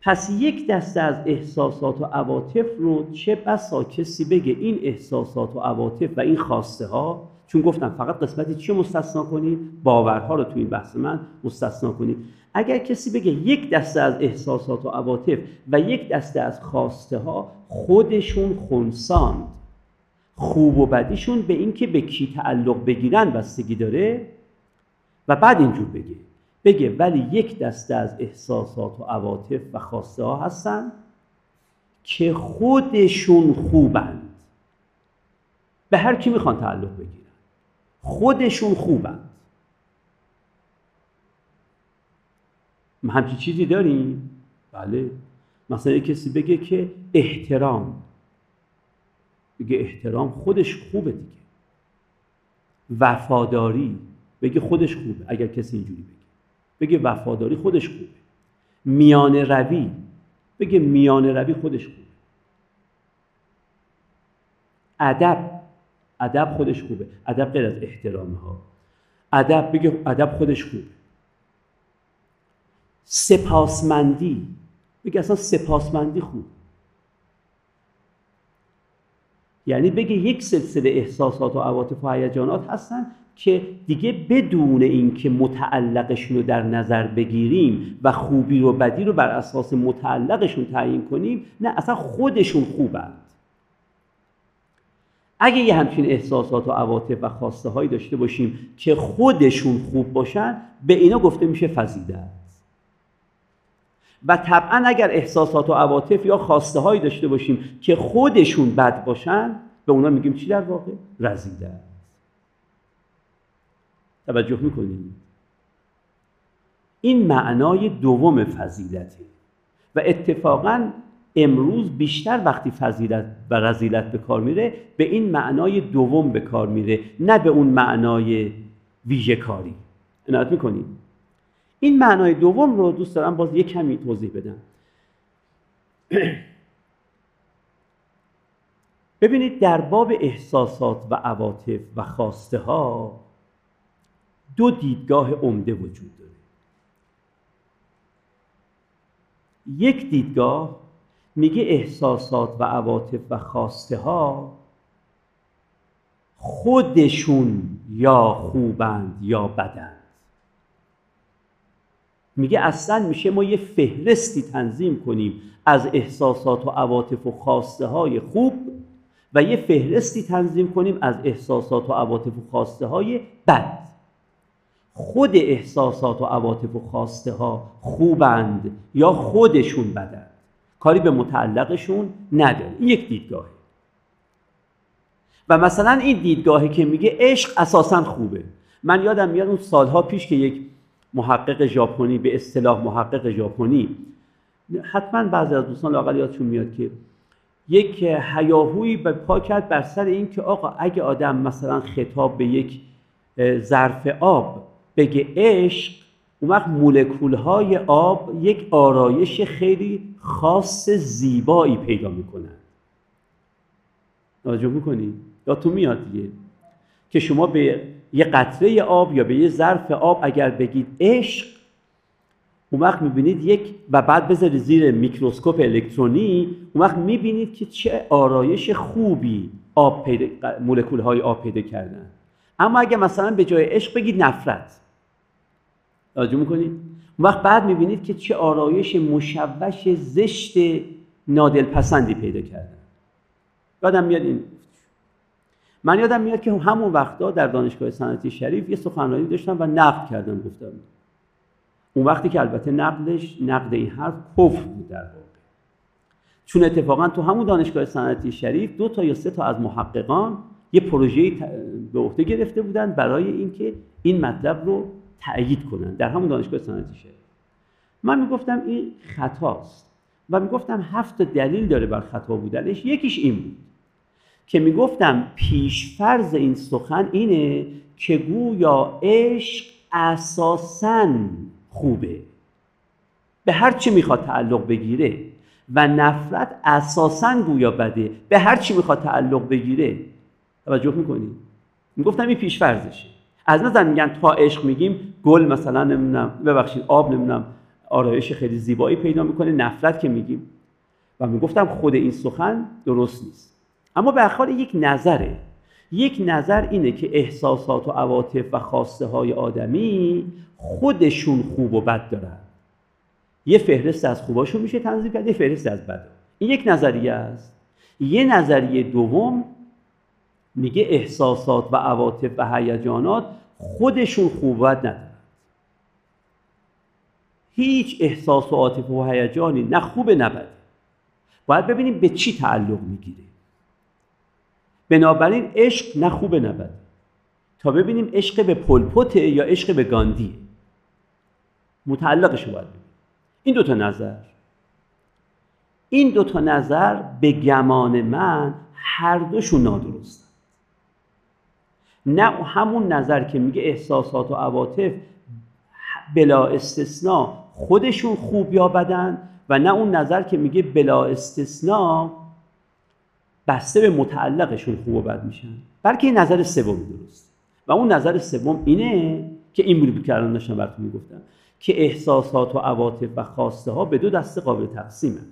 پس یک دسته از احساسات و عواطف رو چه بسا کسی بگه این احساسات و عواطف و این خواسته ها، چون گفتم فقط قسمتی چی مستثنا کنید، باورها رو تو این بحث من مستثنا کنید. اگر کسی بگه یک دسته از احساسات و عواطف و یک دسته از خواسته ها خودشون خنثاند، خوب و بدیشون به اینکه به کی تعلق بگیرن بستگی داره، و بعد اینجور بگه ولی یک دسته از احساسات و عواطف و خواسته ها هستن که خودشون خوبند، به هر کی میخوان تعلق بگیرن، خودشون خوبند. ما همچین چیزی داریم؟ بله. مثلا کسی بگه که احترام، بگه احترام خودش خوبه دیگه. وفاداری، بگه خودش خوبه. اگر کسی اینجوری بگه وفاداری خودش خوبه. میانه روی، بگه میانه روی خودش خوبه. ادب خودش خوبه. ادب غیر از احترام ها. ادب، بگه ادب خودش خوبه. سپاسمندی، بگه اصلا سپاسمندی خوبه. یعنی بگه یک سلسله احساسات و عواطف و هیجانات هستن که دیگه بدون اینکه متعلقشون رو در نظر بگیریم و خوبی رو بدی رو بر اساس متعلقشون تعیین کنیم، نه، اصلا خودشون خوبند. اگه یه همچین احساسات و عواطف و خواسته هایی داشته باشیم که خودشون خوب باشن، به اینا گفته میشه فضیلت. و طبعا اگر احساسات و عواطف یا خواسته هایی داشته باشیم که خودشون بد باشن، به اونا میگیم چی در واقع؟ رذیلت. توجه میکنیم؟ این معنای دوم فضیلته. و اتفاقاً امروز بیشتر وقتی فضیلت و رذیلت به کار میره، به این معنای دوم به کار میره، نه به اون معنای ویژه کاری. عنایت میکنیم؟ این معنای دوم رو دوست دارم باز یک کمی توضیح بدم. ببینید، در باب احساسات و عواطف و خواسته ها دو دیدگاه عمده وجود داره. یک دیدگاه میگه احساسات و عواطف و خواسته ها خودشون یا خوبند یا بدند. میگه اصلا میشه ما یه فهرستی تنظیم کنیم از احساسات و عواطف و خواسته های خوب و یه فهرستی تنظیم کنیم از احساسات و عواطف و خواسته های بد. خود احساسات و عواطف و خواسته ها خوبند یا خودشون بدند، کاری به متعلقشون نداره. این یک دیدگاهه. و مثلا این دیدگاهی که میگه عشق اساساً خوبه. من یادم میاد اون سالها پیش که یک محقق ژاپنی، به اصطلاح محقق ژاپنی، حتما بعضی از دوستان لااقل یادشون میاد که یک هیاهویی به پا کرد بر سر این که آقا اگه آدم مثلا خطاب به یک ظرف آب بگه عشق، اون وقت مولکول‌های آب یک آرایش خیلی خاص زیبایی پیدا میکنن. توجه میکنی؟ یادتون میاد دیگه که شما به یه قطره آب یا به یه ظرف آب اگر بگید عشق، اون وقت میبینید یک و بعد بذارید زیر میکروسکوپ الکترونی، اون وقت میبینید که چه آرایش خوبی آب پیدا، مولکول‌های آب پیدا کردن. اما اگه مثلا به جای عشق بگید نفرت، توجه میکنید؟ اون وقت بعد میبینید که چه آرایش مشوش زشت نادلپسندی پیدا کردن. یادم میاد این. من یادم میاد که همون وقتا در دانشگاه صنعتی شریف یه سخنرانی داشتم و نقد کردم، گفتم. اون وقتی که البته نقدش، نقد این حرف کفر بود در واقع. چون اتفاقا تو همون دانشگاه صنعتی شریف 2 یا 3 تا از محققان یه پروژه‌ای به عهده گرفته بودن برای اینکه این مطلب رو تأیید کنن در همون دانشگاه صنعتی شریف. من میگفتم این خطاست و میگفتم 7 دلیل داره بر خطا بودنش. یکیش این بود که میگفتم پیشفرض این سخن اینه که گویا عشق اساساً خوبه، به هر چی میخواد تعلق بگیره، و نفرت اساساً گویا بده، به هر چی میخواد تعلق بگیره. توجه میکنید؟ میگفتم این پیشفرضشه. از نظر میگن تا عشق میگیم گل مثلا آب نمیدونم آرایش خیلی زیبایی پیدا میکنه، نفرت که میگیم. و میگفتم خود این سخن درست نیست. اما به هر حال یک نظره. یک نظر اینه که احساسات و عواطف و خواسته های آدمی خودشون خوب و بد دارن. یه فهرست از خوباشون میشه تنظیم کرد، یه فهرست از بد. این یک نظریه است. یه نظریه دوم میگه احساسات و عواطف و هیجانات خودشون خوب و بد ندارن. هیچ احساس و عاطفه و هیجانی نه خوبه نه بده. باید ببینیم به چی تعلق میگیره. بنابراین عشق نه خوبه نه بده، تا ببینیم عشق به پلپوته یا عشق به گاندیه. متعلقش رو باید ببینیم. این 2 تا نظر، این 2 تا نظر به گمان من هر دوشون نادرستن. نه همون نظر که میگه احساسات و عواطف بلا استثناء خودشون خوب یا بدن، و نه اون نظر که میگه بلا استثناء بسته به متعلقشون خوب و بد میشن، بلکه این نظر سوم درست. و اون نظر سوم اینه که این بود که الان داشتم براتون میگفتم که احساسات و عواطف و خواسته ها به 2 دسته قابل تقسیمن.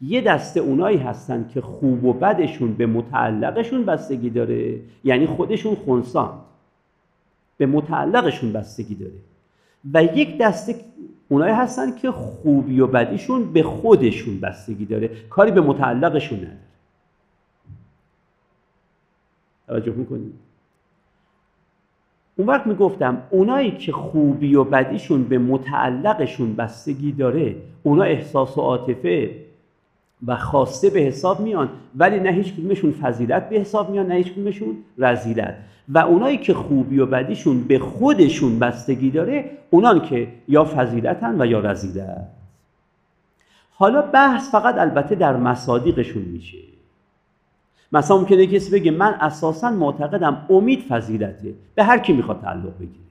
یه دسته اونایی هستن که خوب و بدشون به متعلقشون بستگی داره، یعنی خودشون خنثان، به متعلقشون بستگی داره. و یک دسته اونایی هستن که خوبی و بدیشون به خودشون بستگی داره، کاری به متعلقشون نداره. توجه میکنید؟ اون وقت میگفتم اونایی که خوبی و بدیشون به متعلقشون بستگی داره، اونا احساس و عاطفه و خواسته به حساب میان، ولی نه هیچ کدومشون فضیلت به حساب میان، نه هیچ کدومشون رذیلت. و اونایی که خوبی و بدیشون به خودشون بستگی داره، اونان که یا فضیلتن و یا رذیلت. حالا بحث فقط البته در مصادیقشون میشه. مثلا ممکنه کسی بگه من اساساً معتقدم امید فضیلته، به هر کی میخواد تعلق بگیره.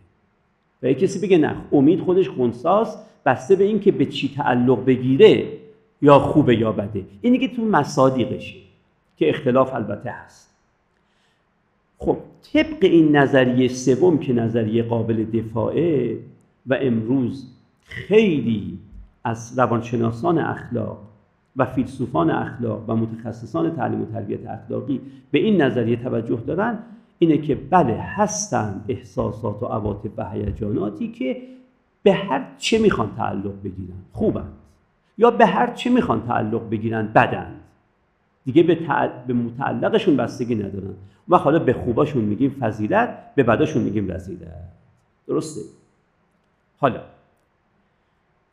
و یک کسی بگه نه، امید خودش خنثاست، بسته به این که به چی تعلق بگیره یا خوبه یا بده. این دیگه تو مصادیقشه که اختلاف البته هست. خب طبق این نظریه سوم که نظریه قابل دفاعه و امروز خیلی از روانشناسان اخلاق و فیلسوفان اخلاق و متخصصان تعلیم و تربیت اخلاقی به این نظریه توجه دارن، اینه که بله هستن احساسات و عواطف و هیجاناتی که به هر چه میخوان تعلق بگیرن خوبن، یا به هر چه میخوان تعلق بگیرن بدن. دیگه به متعلقشون بستگی ندارن. ما حالا به خوباشون میگیم فضیلت، به بداشون میگیم رذیلت. درسته؟ حالا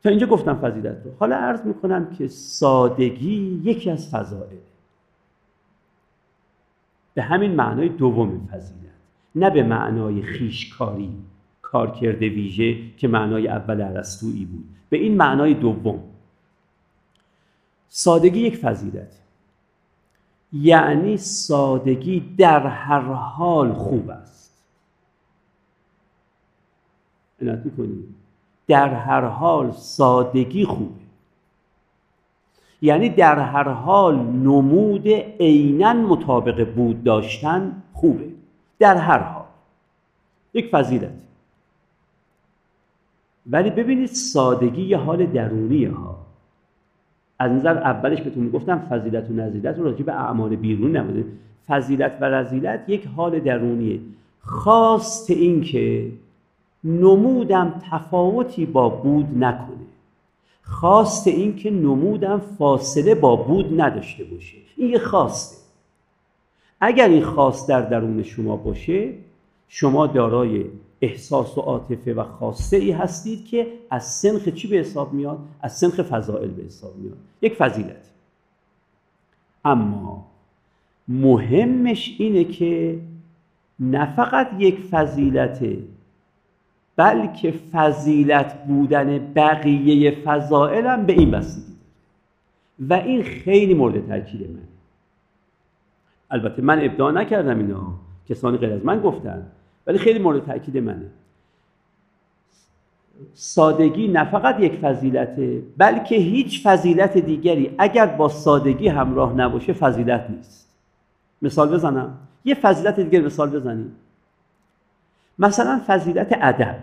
تا اینجا گفتم فضیلت رو. حالا عرض میکنم که سادگی یکی از فضائله، به همین معنای دوم فضیلت، نه به معنای خویشکاری، کارکرد ویژه که معنای اول ارسطویی بود، به این معنای دوم. سادگی یک فضیلت، یعنی سادگی در هر حال خوب است. عنایت می‌کنید؟ در هر حال سادگی خوبه، یعنی در هر حال نمود عیناً مطابق بود داشتن خوبه، در هر حال یک فضیلت. ولی ببینید سادگی یه حال درونیه ها. از نظر اولش بهتون گفتم فضیلت و نزیلت راجع به اعمال بیرون نمیده، فضیلت و رذیلت یک حال درونیه. خواست این که نمودم تفاوتی با بود نکنه، خواست این که نمودم فاصله با بود نداشته باشه، این یه خواسته. اگر این خواست در درون شما باشه، شما دارای احساس و عاطفه و خواسته ای هستید که از سنخ چی به حساب میاد؟ از سنخ فضائل به حساب میاد، یک فضیلت. اما مهمش اینه که نه فقط یک فضیلته، بلکه فضیلت بودن بقیه فضائل هم به این بستگی داره و این خیلی مورد تاکید من. البته من ابداع نکردم، اینا کسانی غیر از من گفتن، ولی خیلی مورد تاکید منه. سادگی نه فقط یک فضیلته، بلکه هیچ فضیلت دیگری اگر با سادگی همراه نباشه فضیلت نیست. مثال بزنم، یه فضیلت دیگر مثال بزنیم، مثلا فضیلت ادب،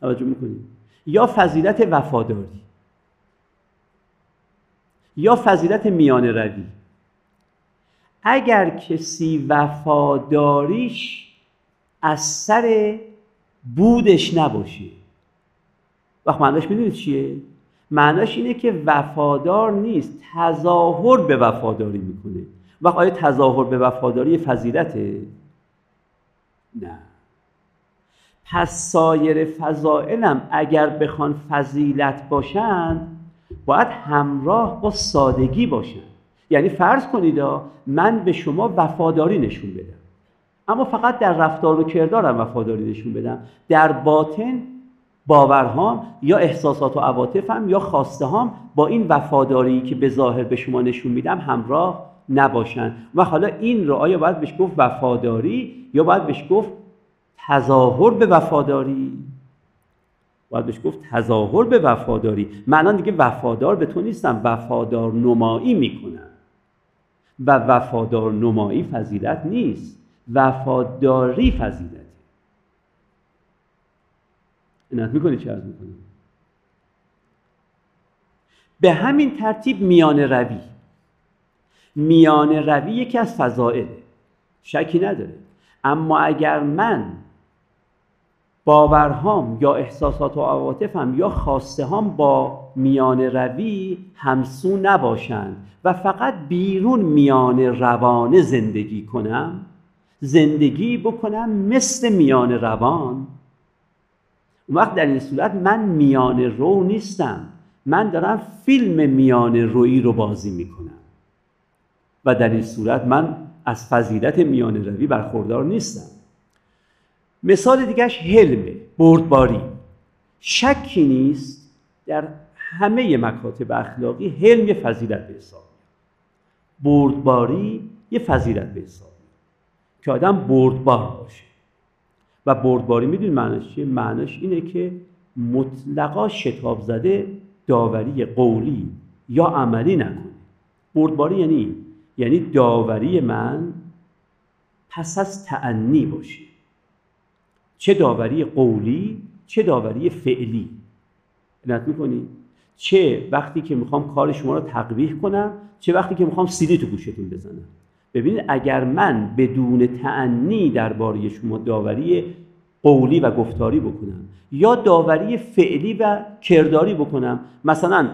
توجه میکنید، یا فضیلت وفاداری، یا فضیلت میانه روی. اگر کسی وفاداریش از سر بودش نباشه، وقت معناش میدونید چیه؟ معناش اینه که وفادار نیست، تظاهر به وفاداری میکنه. وقت آیا تظاهر به وفاداری فضیلته؟ نه. پس سایر فضائلم اگر بخوان فضیلت باشن، باید همراه با سادگی باشن. یعنی فرض کنید من به شما وفاداری نشون بدم، اما فقط در رفتار و کردارم وفاداری نشون بدم، در باطن باورهام یا احساسات و عواطفم یا خواستهام با این وفاداری که به ظاهر به شما نشون میدم همراه نباشن. و حالا این رو آیا باید بهش گفت وفاداری یا باید بهش گفت تظاهر به وفاداری؟ باید بهش گفت تظاهر به وفاداری. معنا دیگه وفادار به تو نیستم، وفادار نمایی میکنم و وفادار نمایی فضیلت نیست، وفاداری فضیلته. اینت میکنی چه عرض میکنی؟ به همین ترتیب میانه روی، میانه روی یکی از فضائله، شکی نداره. اما اگر من باورهام یا احساسات و عواطفم یا خواستهام با میانه روی همسو نباشند و فقط بیرون میانه روانه زندگی کنم، زندگی بکنم مثل میانه روان، اون وقت در این صورت من میانه رو نیستم، من دارم فیلم میانه رویی رو بازی میکنم و در این صورت من از فضیلت میانه روی برخوردار نیستم. مثال دیگهش حلمه، بردباری. شکی نیست در همه مکاتب اخلاقی حلم یه فضیلت به حساب میاد، بردباری یه فضیلت به حساب میاد که آدم بردبار باشه. و بردباری میدونید معنیش چیه؟ معنیش اینه که مطلقا شتاب زده داوری قولی یا عملی نکنه. بردباری یعنی داوری من پس از تأنی باشه، چه داوری قولی چه داوری فعلی. عنایت می‌کنید؟ چه وقتی که میخوام کار شما رو تقبیح کنم، چه وقتی که میخوام سیلی تو گوشتون بزنم. ببینید اگر من بدون تأنی درباره شما داوری قولی و گفتاری بکنم یا داوری فعلی و کرداری بکنم، مثلا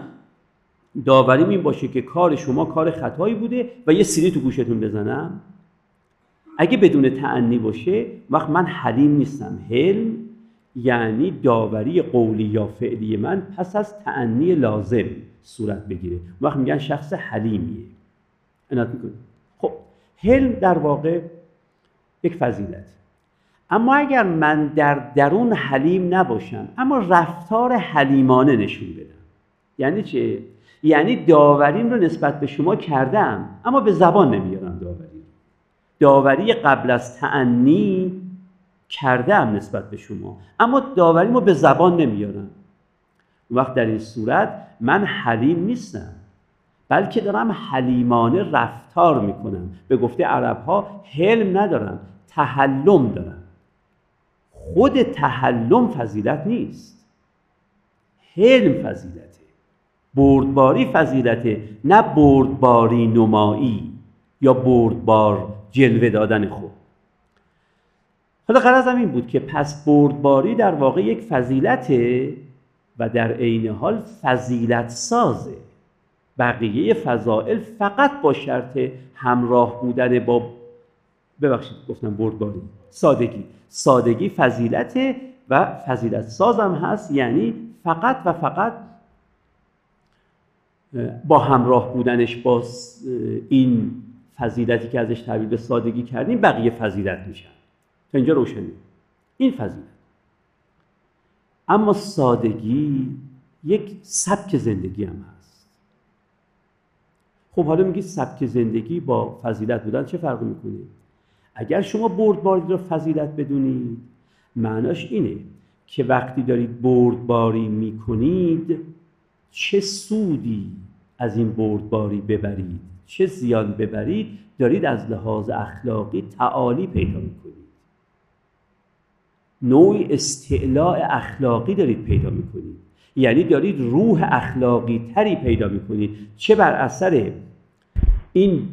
داوریم این باشه که کار شما کار خطایی بوده و یه سیلی تو گوشتون بزنم، اگه بدون تأنی باشه وقت من حلیم نیستم. حلم یعنی داوری قولی یا فعلی من پس از تأنی لازم صورت بگیره، وقت میگن شخص حلیمیه. انات میکنه. خب حلم در واقع یک فضیلت. اما اگر من در درون حلیم نباشم اما رفتار حلیمانه نشون بدم، یعنی چه؟ یعنی داوریم رو نسبت به شما کردم اما به زبان نمیارم. داوری قبل از تأنی کردم نسبت به شما اما داوریم رو به زبان نمیارم. وقت در این صورت من حلیم نیستم، بلکه دارم حلیمانه رفتار میکنم. به گفته عرب ها حلم ندارم، تحلم دارم. خود تحلم فضیلت نیست، حلم فضیلته، بردباری فضیلته، نه بردباری نمایی یا بردبار جلوه دادن خود. حالا غرضم این بود که پس بردباری در واقع یک فضیلته و در عین حال فضیلت سازه. بقیه فضائل فقط با شرط همراه بودن با بردباری. سادگی فضیلته و فضیلت سازم هست، یعنی فقط و فقط با همراه بودنش با این فضیلتی که ازش تعبیر به سادگی کردیم بقیه فضیلت میشن. تا اینجا روشنه این فضیلت. اما سادگی یک سبک زندگی هم هست. خب حالا میگی سبک زندگی با فضیلت بودن چه فرق میکنه؟ اگر شما بردباری رو فضیلت بدونید، معناش اینه که وقتی دارید بردباری میکنید چه سودی از این بردباری ببرید، چه زیان ببرید، دارید از لحاظ اخلاقی تعالی پیدا میکنید، نوعی استعلاء اخلاقی دارید پیدا میکنید، یعنی دارید روح اخلاقی تری پیدا میکنید. چه بر اثر این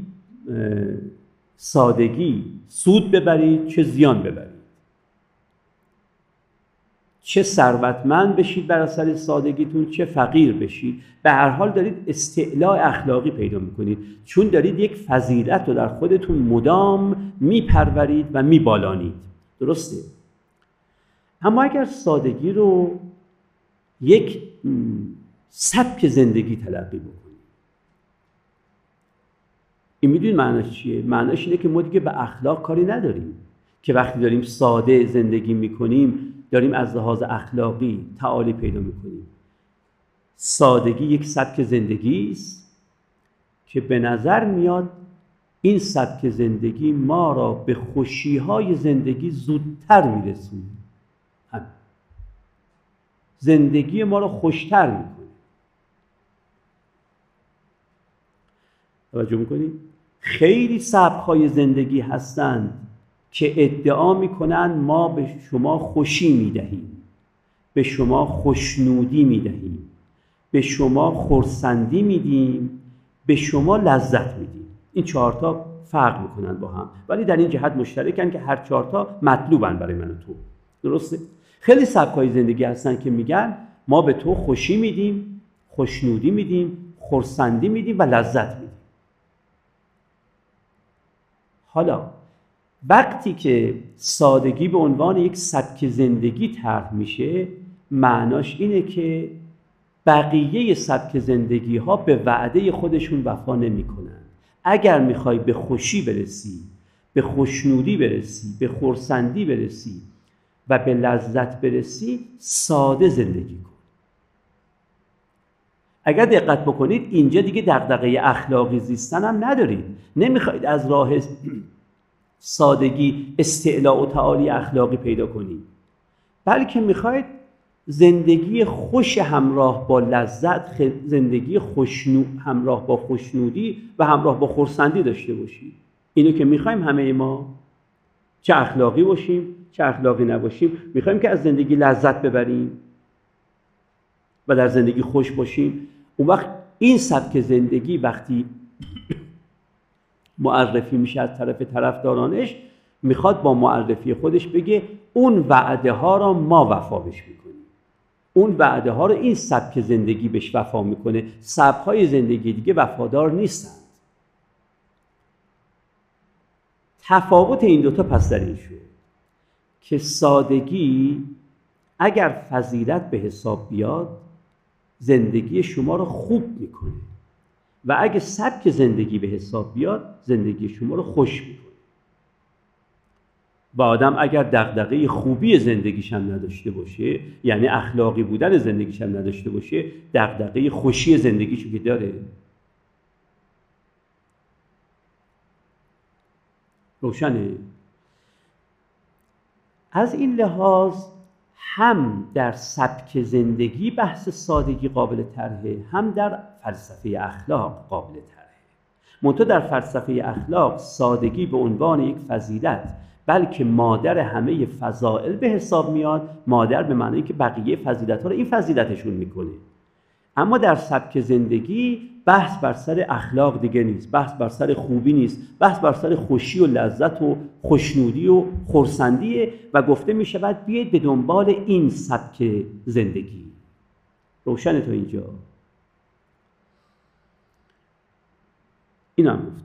سادگی سود ببرید، چه زیان ببرید. چه ثروتمند بشید بر اثر سادگیتون، چه فقیر بشید، به هر حال دارید استعلاء اخلاقی پیدا میکنید، چون دارید یک فضیلت رو در خودتون مدام میپرورید و میبالانید. درسته؟ اما اگر سادگی رو یک سبک زندگی تلقی بکنید، این میدونید معناش چیه؟ معناش اینه که ما دیگه به اخلاق کاری نداریم، که وقتی داریم ساده زندگی میکنیم داریم از لحاظ اخلاقی تعالی پیدا میکنیم. سادگی یک سبک زندگی است که به نظر میاد این سبک زندگی ما را به خوشیهای زندگی زودتر میرسونه، زندگی ما را خوشتر میکنه. توجه میکنید؟ خیلی سبک‌های زندگی هستند که ادعا میکنن ما به شما خوشی میدهیم، به شما خوشنودی میدهیم، به شما خرسندی میدیم، به شما لذت میدیم. این چهارتا فرق میکنن با هم، ولی در این جهت مشترکن که هر چهارتا مطلوبن برای من و تو. درسته؟ خیلی سبک‌های زندگی هستن که میگن ما به تو خوشی میدیم، خوشنودی میدیم، خرسندی میدیم و لذت میدیم. حالا وقتی که سادگی به عنوان یک سبک زندگی طرح میشه، معناش اینه که بقیه سبک زندگی ها به وعده خودشون وفا نمیکنن. اگر میخوای به خوشی برسی، به خوشنودی برسی، به خرسندی برسی و به لذت برسی، ساده زندگی کن. اگر دقت بکنید اینجا دیگه دغدغه اخلاقی زیستن هم ندارید. نمیخواید از راه سادگی استعلاء و تعالی اخلاقی پیدا کنید، بلکه میخواید زندگی خوش همراه با لذت، زندگی همراه با خوشنودی و همراه با خرسندی داشته باشید. اینو که میخوایم همه ما، چه اخلاقی باشیم چه اخلاقی نباشیم، میخوایم که از زندگی لذت ببریم و در زندگی خوش باشیم. اون وقت این سبک زندگی وقتی معرفی میشه از طرف طرفدارانش، میخواد با معرفی خودش بگه اون وعده ها را ما وفا بش میکنیم. اون وعده ها رو این سبک زندگی بهش وفا میکنه. سبک های زندگی دیگه وفادار نیستند. تفاوت این دوتا پس در این شد که سادگی اگر فضیلت به حساب بیاد زندگی شما رو خوب میکنه و اگه سبک زندگی به حساب بیاد زندگی شما رو خوش میکنه. و آدم اگر دغدغه خوبی زندگیش هم نداشته باشه، یعنی اخلاقی بودن زندگیش هم نداشته باشه، دغدغه خوشی زندگیشو که داره. روشنه؟ از این لحاظ هم در سبک زندگی بحث سادگی قابل طرحه، هم در فلسفه اخلاق قابل طرحه. منتها در فلسفه اخلاق سادگی به عنوان یک فضیلت بلکه مادر همه فضائل به حساب میاد، مادر به معنی که بقیه فضیلت‌ها رو این فضیلتشون میکنه. اما در سبک زندگی بحث بر سر اخلاق دیگه نیست، بحث بر سر خوبی نیست، بحث بر سر خوشی و لذت و خوشنودی و خرسندیه و گفته می شود بیایید به دنبال این سبک زندگی. روشنه تا اینجا؟ اینو هم گفتم.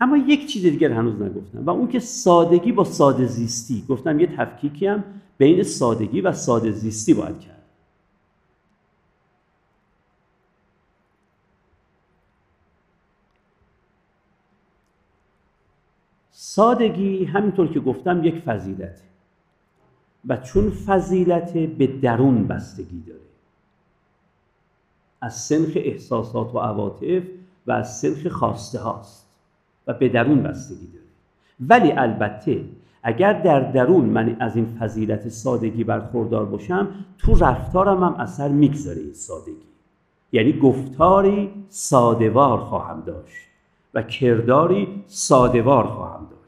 اما یک چیز دیگر هنوز نگفتم و اون که سادگی با ساده زیستی. گفتم یه تفکیکی هم بین سادگی و ساده زیستی باید کرد. سادگی همینطور که گفتم یک فضیلته و چون فضیلت به درون بستگی داره، از سنخ احساسات و عواطف و از سنخ خواسته هاست و به درون بستگی داره. ولی البته اگر در درون من از این فضیلت سادگی برخوردار باشم، تو رفتارم هم اثر میگذاره این سادگی. یعنی گفتاری ساده‌وار خواهم داشت و کرداری ساده‌وار خواهم داشت.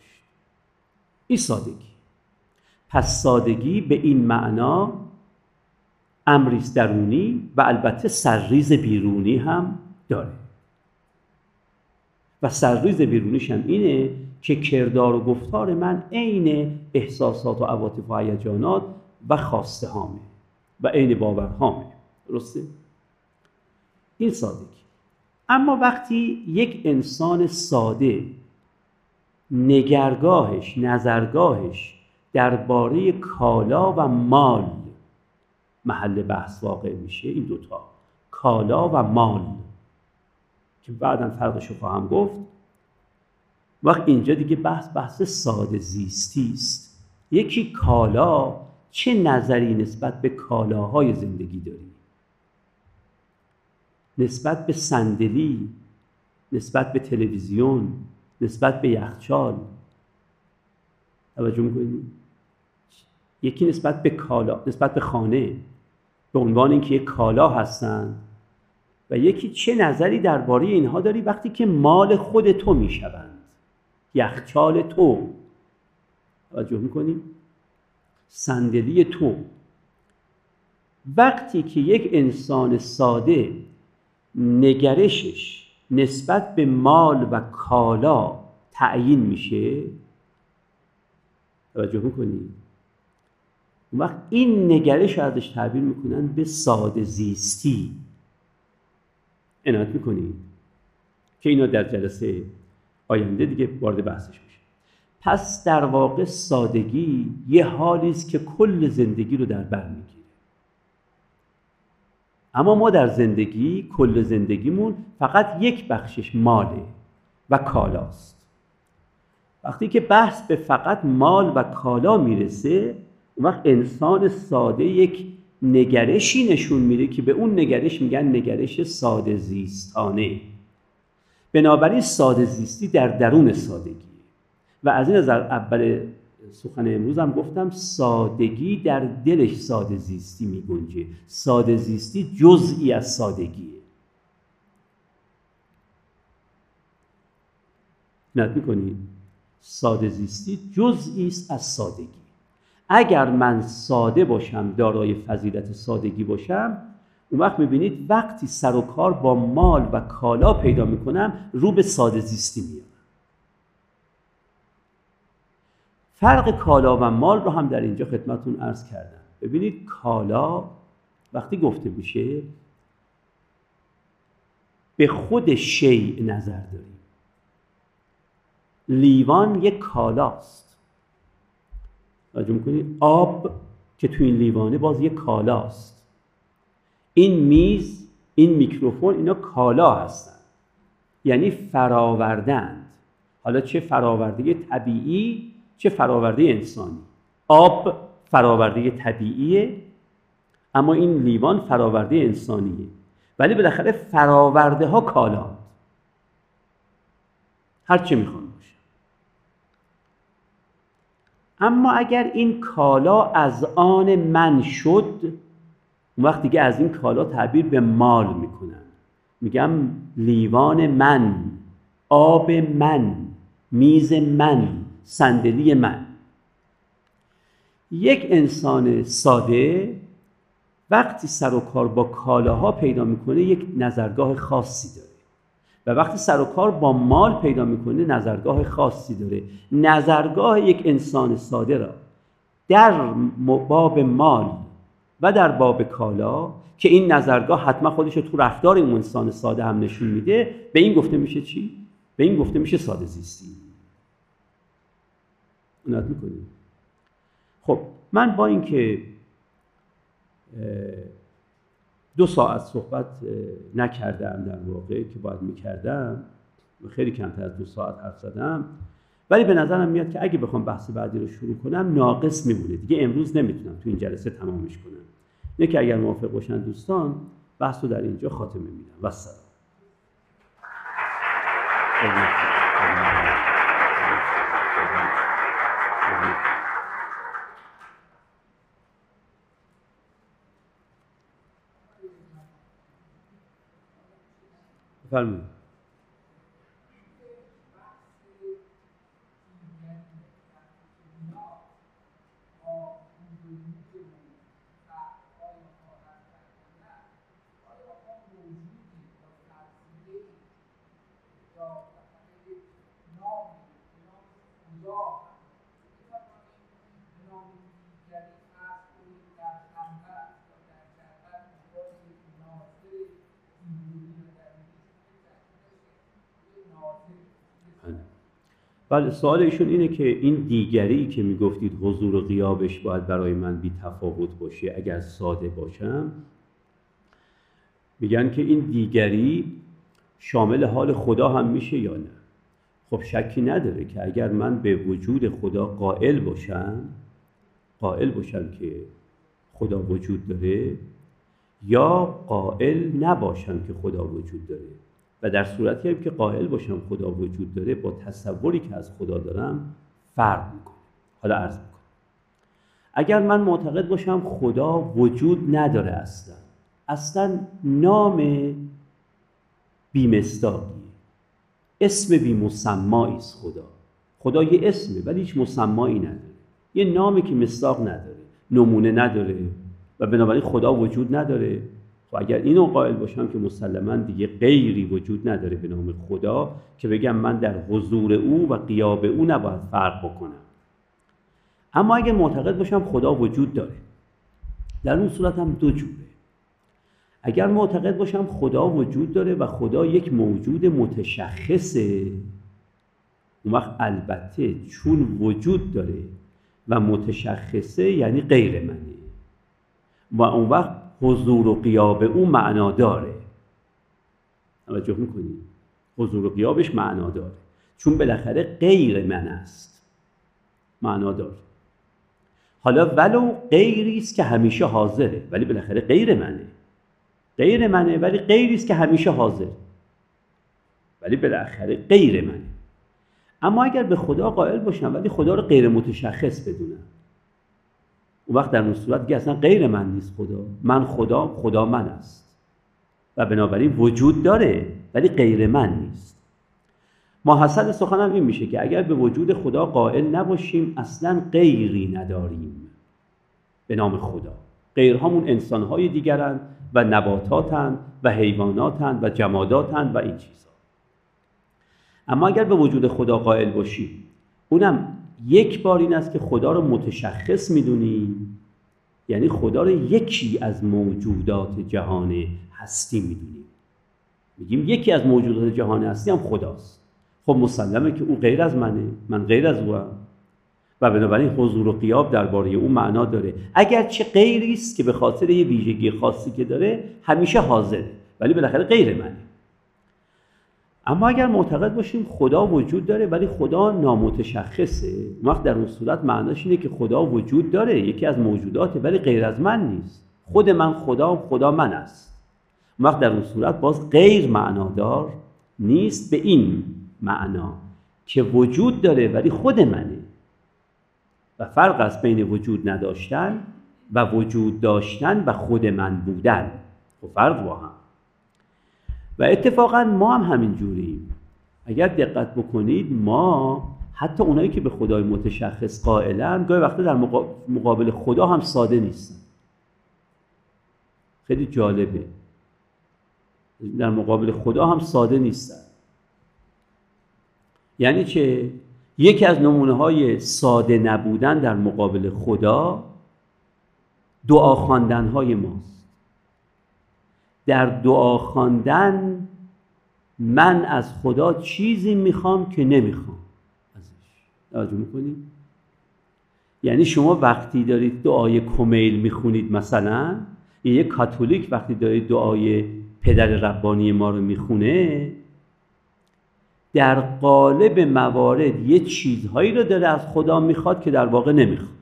این سادگی. پس سادگی به این معنا امریز درونی و البته سرریز بیرونی هم داره. و سرریز بیرونیش هم اینه که کردار و گفتار من عین احساسات و عواطف و هیجانات و خواسته هامه و عین باورهامه. درسته؟ این سادگی. اما وقتی یک انسان ساده نگرگاهش، نظرگاهش درباره کالا و مال محل بحث واقع میشه، این دوتا کالا و مال که بعداً فرقش رو خواهم گفت، وقت اینجا دیگه بحث ساده زیستی است. یکی کالا، چه نظری نسبت به کالاهای زندگی داری؟ نسبت به صندلی، نسبت به تلویزیون، نسبت به یخچال. توجه می‌کنید؟ یکی نسبت به کالا، نسبت به خانه به عنوان اینکه یک کالا هستن و یکی چه نظری درباره اینها داری وقتی که مال خود تو میشوند، یخچال تو، توجه می‌کنید؟ صندلی تو. وقتی که یک انسان ساده نگرشش نسبت به مال و کالا تعیین میشه، توجه میکنید، اون وقت این نگرش رو ازش تعبیر میکنن به ساده زیستی. عنایت میکنید که اینا در جلسه آینده دیگه وارد بحثش میشه. پس در واقع سادگی یه حالی است که کل زندگی رو در بر میگیره. اما ما در زندگی، کل زندگیمون فقط یک بخشش ماله و کالاست. وقتی که بحث به فقط مال و کالا میرسه، اون وقت انسان ساده یک نگرشی نشون میده که به اون نگرش میگن نگرش ساده زیستانه. بنابراین ساده زیستی در درون سادگی. و از این نظر اول سخن امروز هم گفتم سادگی در دلش ساده زیستی می‌گنجه. ساده زیستی جزئی از سادگیه. نت می‌کنید؟ ساده زیستی جزئی است از سادگی. اگر من ساده باشم، دارای فضیلت سادگی باشم، اون وقت می‌بینید وقتی سر و کار با مال و کالا پیدا می‌کنم، رو به ساده زیستی میام. فرق کالا و مال رو هم در اینجا خدمتون عرض کردم. ببینید کالا وقتی گفته میشه به خود شیء نظر داریم. لیوان یک کالاست، توجه میکنید؟ آب که تو این لیوانه باز یک کالاست، این میز، این میکروفون، اینا کالا هستن، یعنی فراوردند. حالا چه فراورده طبیعی چه فراورده انسانی. آب فراورده طبیعیه، اما این لیوان فراورده انسانیه، ولی بالاخره فراورده ها کالا، هر چه میخوان باشه. اما اگر این کالا از آن من شد، اون وقت دیگه از این کالا تعبیر به مال میکنن، میگم لیوان من، آب من، میز من، صندلی من. یک انسان ساده وقتی سر و کار با کالاها پیدا میکنه یک نظرگاه خاصی داره، و وقتی سر و کار با مال پیدا میکنه نظرگاه خاصی داره. نظرگاه یک انسان ساده را در باب مال و در باب کالا، که این نظرگاه حتما خودش رو تو رفتار اون انسان ساده هم نشون میده، به این گفته میشه چی؟ به این گفته میشه ساده زیستی. اونات میکنیم. خب من با اینکه 2 ساعت صحبت نکردم در واقع که باید میکردم، خیلی کمتر از 2 ساعت حرف زدم، ولی به نظرم میاد که اگه بخوام بحث بعدی رو شروع کنم ناقص میمونه دیگه، امروز نمیتونم تو این جلسه تمامش کنم. نه که اگر موافق باشن دوستان، بحث رو در اینجا خاتمه میدم و سلام. فرمید. بله، سوال ایشون اینه که این دیگری که میگفتید حضور و غیابش باید برای من بی تفاوت باشه اگر ساده باشم. میگن که این دیگری شامل حال خدا هم میشه یا نه؟ خب شکی نداره که اگر من به وجود خدا قائل باشم که خدا وجود داره، یا قائل نباشم که خدا وجود داره. و در صورتی هم که قائل باشم خدا وجود داره، با تصوری که از خدا دارم فرق میکنه. حالا عرض میکنم، اگر من معتقد باشم خدا وجود نداره، اصلا نام بی‌مصداقیه، اسم بی‌مسمایی است. خدا یه اسمه ولی هیچ مسمایی نداره، یه نامی که مصداق نداره، نمونه نداره، و بنابراین خدا وجود نداره. و اگر اینو قائل باشم که مسلماً دیگه غیری وجود نداره به نام خدا که بگم من در حضور او و غیاب او نباید فرق بکنم. اما اگر معتقد باشم خدا وجود داره، در اون صورت هم دو جوره. اگر معتقد باشم خدا وجود داره و خدا یک موجود متشخصه، اون وقت البته چون وجود داره و متشخصه یعنی غیر منه، و اون وقت حضور و غیاب او معنا داره. توجه میکنید؟ حضور و غیابش معنا داره، چون بالاخره غیر من است، معنا داره. حالا ولو غیری است که همیشه حاضره، ولی بالاخره غیر منه، ولی غیری است که همیشه حاضره، ولی بالاخره غیر منه. اما اگر به خدا قائل باشم ولی خدا رو غیر متشخص بدونم، اون وقت در اون صورت که اصلا غیر من نیست خدا، من خدا، خدا من است، و بنابراین وجود داره ولی غیر من نیست. ماحصل سخنم این میشه که اگر به وجود خدا قائل نباشیم اصلا غیری نداریم به نام خدا. غیرهامون انسانهای دیگرند و نباتاتند و حیواناتند و جماداتند و این چیزها. اما اگر به وجود خدا قائل باشیم، اونم یک بار این است که خدا رو متشخص میدونیم یعنی خدا رو یکی از موجودات جهان هستی میدونیم. میگیم یکی از موجودات جهان هستی هم خداست. خب مسلمه که او غیر از منه، من غیر از او هم. و بنابراین حضور و غیاب درباره او معنا داره، اگرچه غیری است که به خاطر یه ویژگی خاصی که داره همیشه حاضره، ولی بالاخره غیر منه. اما اگر معتقد باشیم خدا وجود داره ولی خدا نامتشخصه، اون وقت در اون صورت معناش اینه که خدا وجود داره، یکی از موجوداته ولی غیر از من نیست. خود من خدام، خدا من است. اون وقت در اون صورت باز غیر معنادار نیست به این معنا که وجود داره ولی خود منه. و فرق است بین وجود نداشتن و وجود داشتن و خود من بودن، و فرق با هم. و اتفاقا ما هم همین جوریم. اگر دقت بکنید ما حتی اونایی که به خدای متشخص قائلن گاهی وقتا در مقابل خدا هم ساده نیستن. خیلی جالبه، در مقابل خدا هم ساده نیستن. یعنی چه؟ یکی از نمونه‌های ساده نبودن در مقابل خدا دعا خواندن‌های ماست. در دعا خواندن من از خدا چیزی میخوام که نمیخوام ازش. توجه می‌کنید؟ یعنی شما وقتی دارید دعای کمیل میخونید مثلا، یا یک کاتولیک وقتی دارید دعای پدر ربانی ما رو میخونه، در قالب موارد یه چیزهایی رو داره از خدا میخواد که در واقع نمیخواد.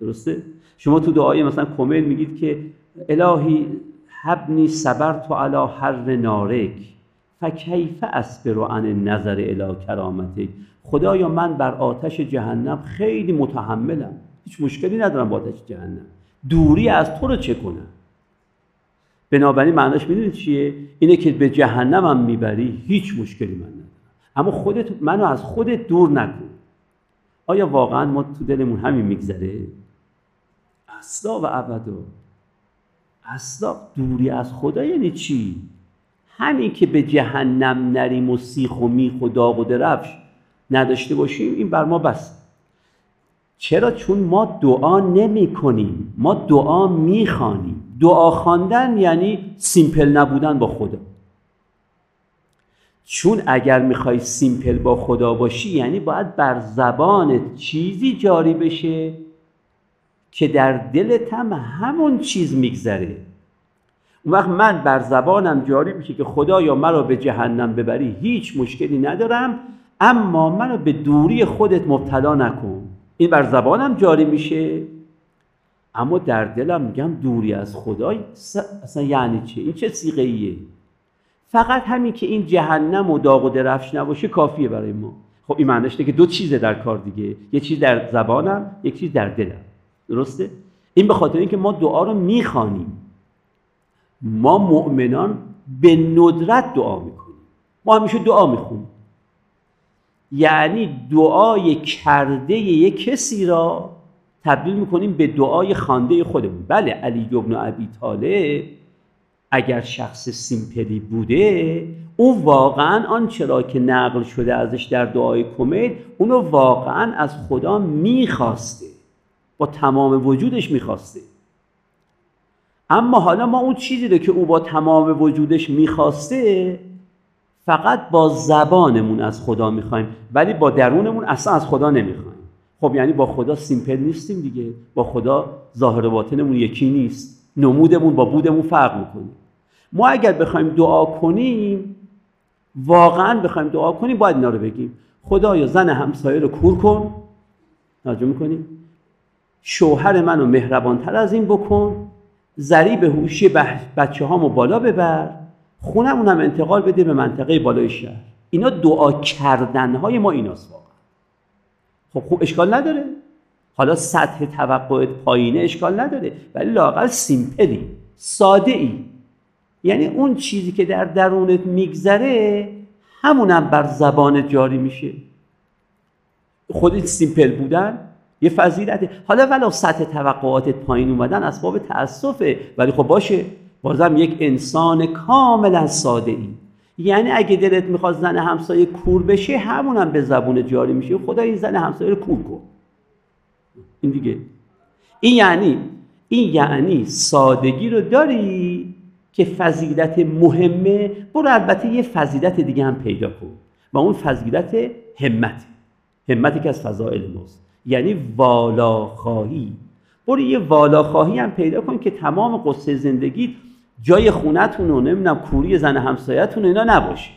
درسته؟ شما تو دعای مثلا کمیل میگید که الهی حبنی صبرت علی حر نارک فکیف اصبر عن نظر الی کرامتک. خدایا من بر آتش جهنم خیلی متحملم، هیچ مشکلی ندارم با آتش جهنم، دوری از تو رو چه کنم؟ بنابراین معناش میدونید چیه؟ اینه که به جهنم هم میبری، هیچ مشکلی من ندارم، اما خودت منو از خودت دور نکن. آیا واقعا ما تو دلمون همین میگذره؟ اصلا و ابدا. اصلا دوری از خدا یعنی چی؟ همین که به جهنم نریم و سیخ و میخ و داغ و درفش نداشته باشیم، این بر ما بس. چرا؟ چون ما دعا نمی کنیم، ما دعا میخوانیم. دعا خواندن یعنی سیمپل نبودن با خدا. چون اگر میخوای سیمپل با خدا باشی یعنی باید بر زبانت چیزی جاری بشه که در دلت هم همون چیز میگذره. اون وقت من بر زبانم جاری میشه که خدایا مرا به جهنم ببری، هیچ مشکلی ندارم، اما منو به دوری خودت مبتلا نکن. این بر زبانم جاری میشه، اما در دلم میگم دوری از خدا اصلا یعنی چه؟ این چه صیغه ایه؟ فقط همین که این جهنم و داغ و درفش نباشه کافیه برای ما. خب این معنیش اینه که دو چیزه در کار دیگه، یه چیز در زبانم، یک چیز در دلم. درسته؟ این به خاطر اینکه ما دعا رو میخوانیم. ما مؤمنان به ندرت دعا میکنیم، ما همیشه دعا میخونیم، یعنی دعای کرده یک کسی را تبدیل میکنیم به دعای خوانده خودمون. بله، علی ابن ابی طالب اگر شخص سیمپلی بوده، او واقعا آنچه را که نقل شده ازش در دعای کمیل، اونو واقعا از خدا میخواسته، با تمام وجودش میخواسته. اما حالا ما اون چیزی رو که او با تمام وجودش میخواسته فقط با زبانمون از خدا میخوایم، ولی با درونمون اصلا از خدا نمیخوایم. خب یعنی با خدا سیمپل نیستیم دیگه، با خدا ظاهر و باطنمون یکی نیست، نمودمون با بودمون فرق میکنه. ما اگر بخوایم دعا کنیم، واقعا بخوایم دعا کنیم، باید اینا رو بگیم. خدایا زن همسایه رو کور کن، توجه میکنیم، شوهر منو مهربانتر از این بکن، ضریب هوشی بچه‌هامو بالا ببر، خونمون هم انتقال بده به منطقه بالای شهر. اینا دعا کردنهای ما ایناست. خب اشکال نداره، حالا سطح توقعت پایینه اشکال نداره، ولی لااقل سیمپلی، ساده ای، یعنی اون چیزی که در درونت میگذره همونم بر زبانت جاری میشه. خودت سیمپل بودن یه فضیلته. حالا ولو سطح توقعاتت پایین اومدن اسباب تأسفه، ولی خب باشه، بازم یک انسان کاملا ساده ای. یعنی اگه دلت میخواد زن همسایه کور بشه، همونم به زبون جاری میشه، خدا این زن همسایه رو کور کن. این دیگه این یعنی سادگی رو داری که فضیلت مهمه، برو البته یه فضیلت دیگه هم پیدا کن و اون فضیلت همتی که از فضائل ماست، یعنی والاخواهی. برو یه والاخواهی هم پیدا کن که تمام قصه زندگی جای خونتون و نمیدونم کوری زن همسایتون اینا نباشه.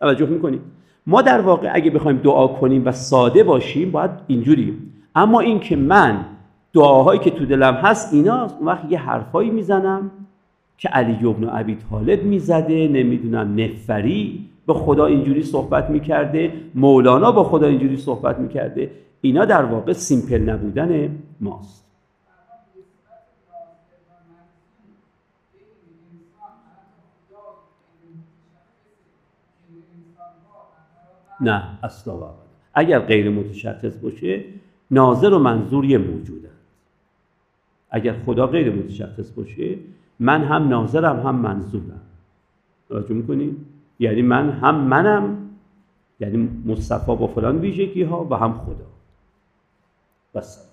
توجه میکنید؟ ما در واقع اگه بخوایم دعا کنیم و ساده باشیم باید اینجوریم. اما این که من دعاهایی که تو دلم هست ایناست، اون وقت یه حرفایی میزنم که علی ابن ابی طالب میزده، نمیدونم نفری به خدا اینجوری صحبت میکرده، مولانا با خدا اینجوری صحبت میکرده. اینا در واقع سیمپل نبودن ماست. نه اصلا واقعا اگر غیر متشخص باشه ناظر و منظور یه موجوده. اگر خدا غیر متشخص باشه من هم ناظرم هم منظورم. توجه میکنید؟ یعنی من هم منم، یعنی مصطفی با فلان ویژگی ها و هم خدا. بس.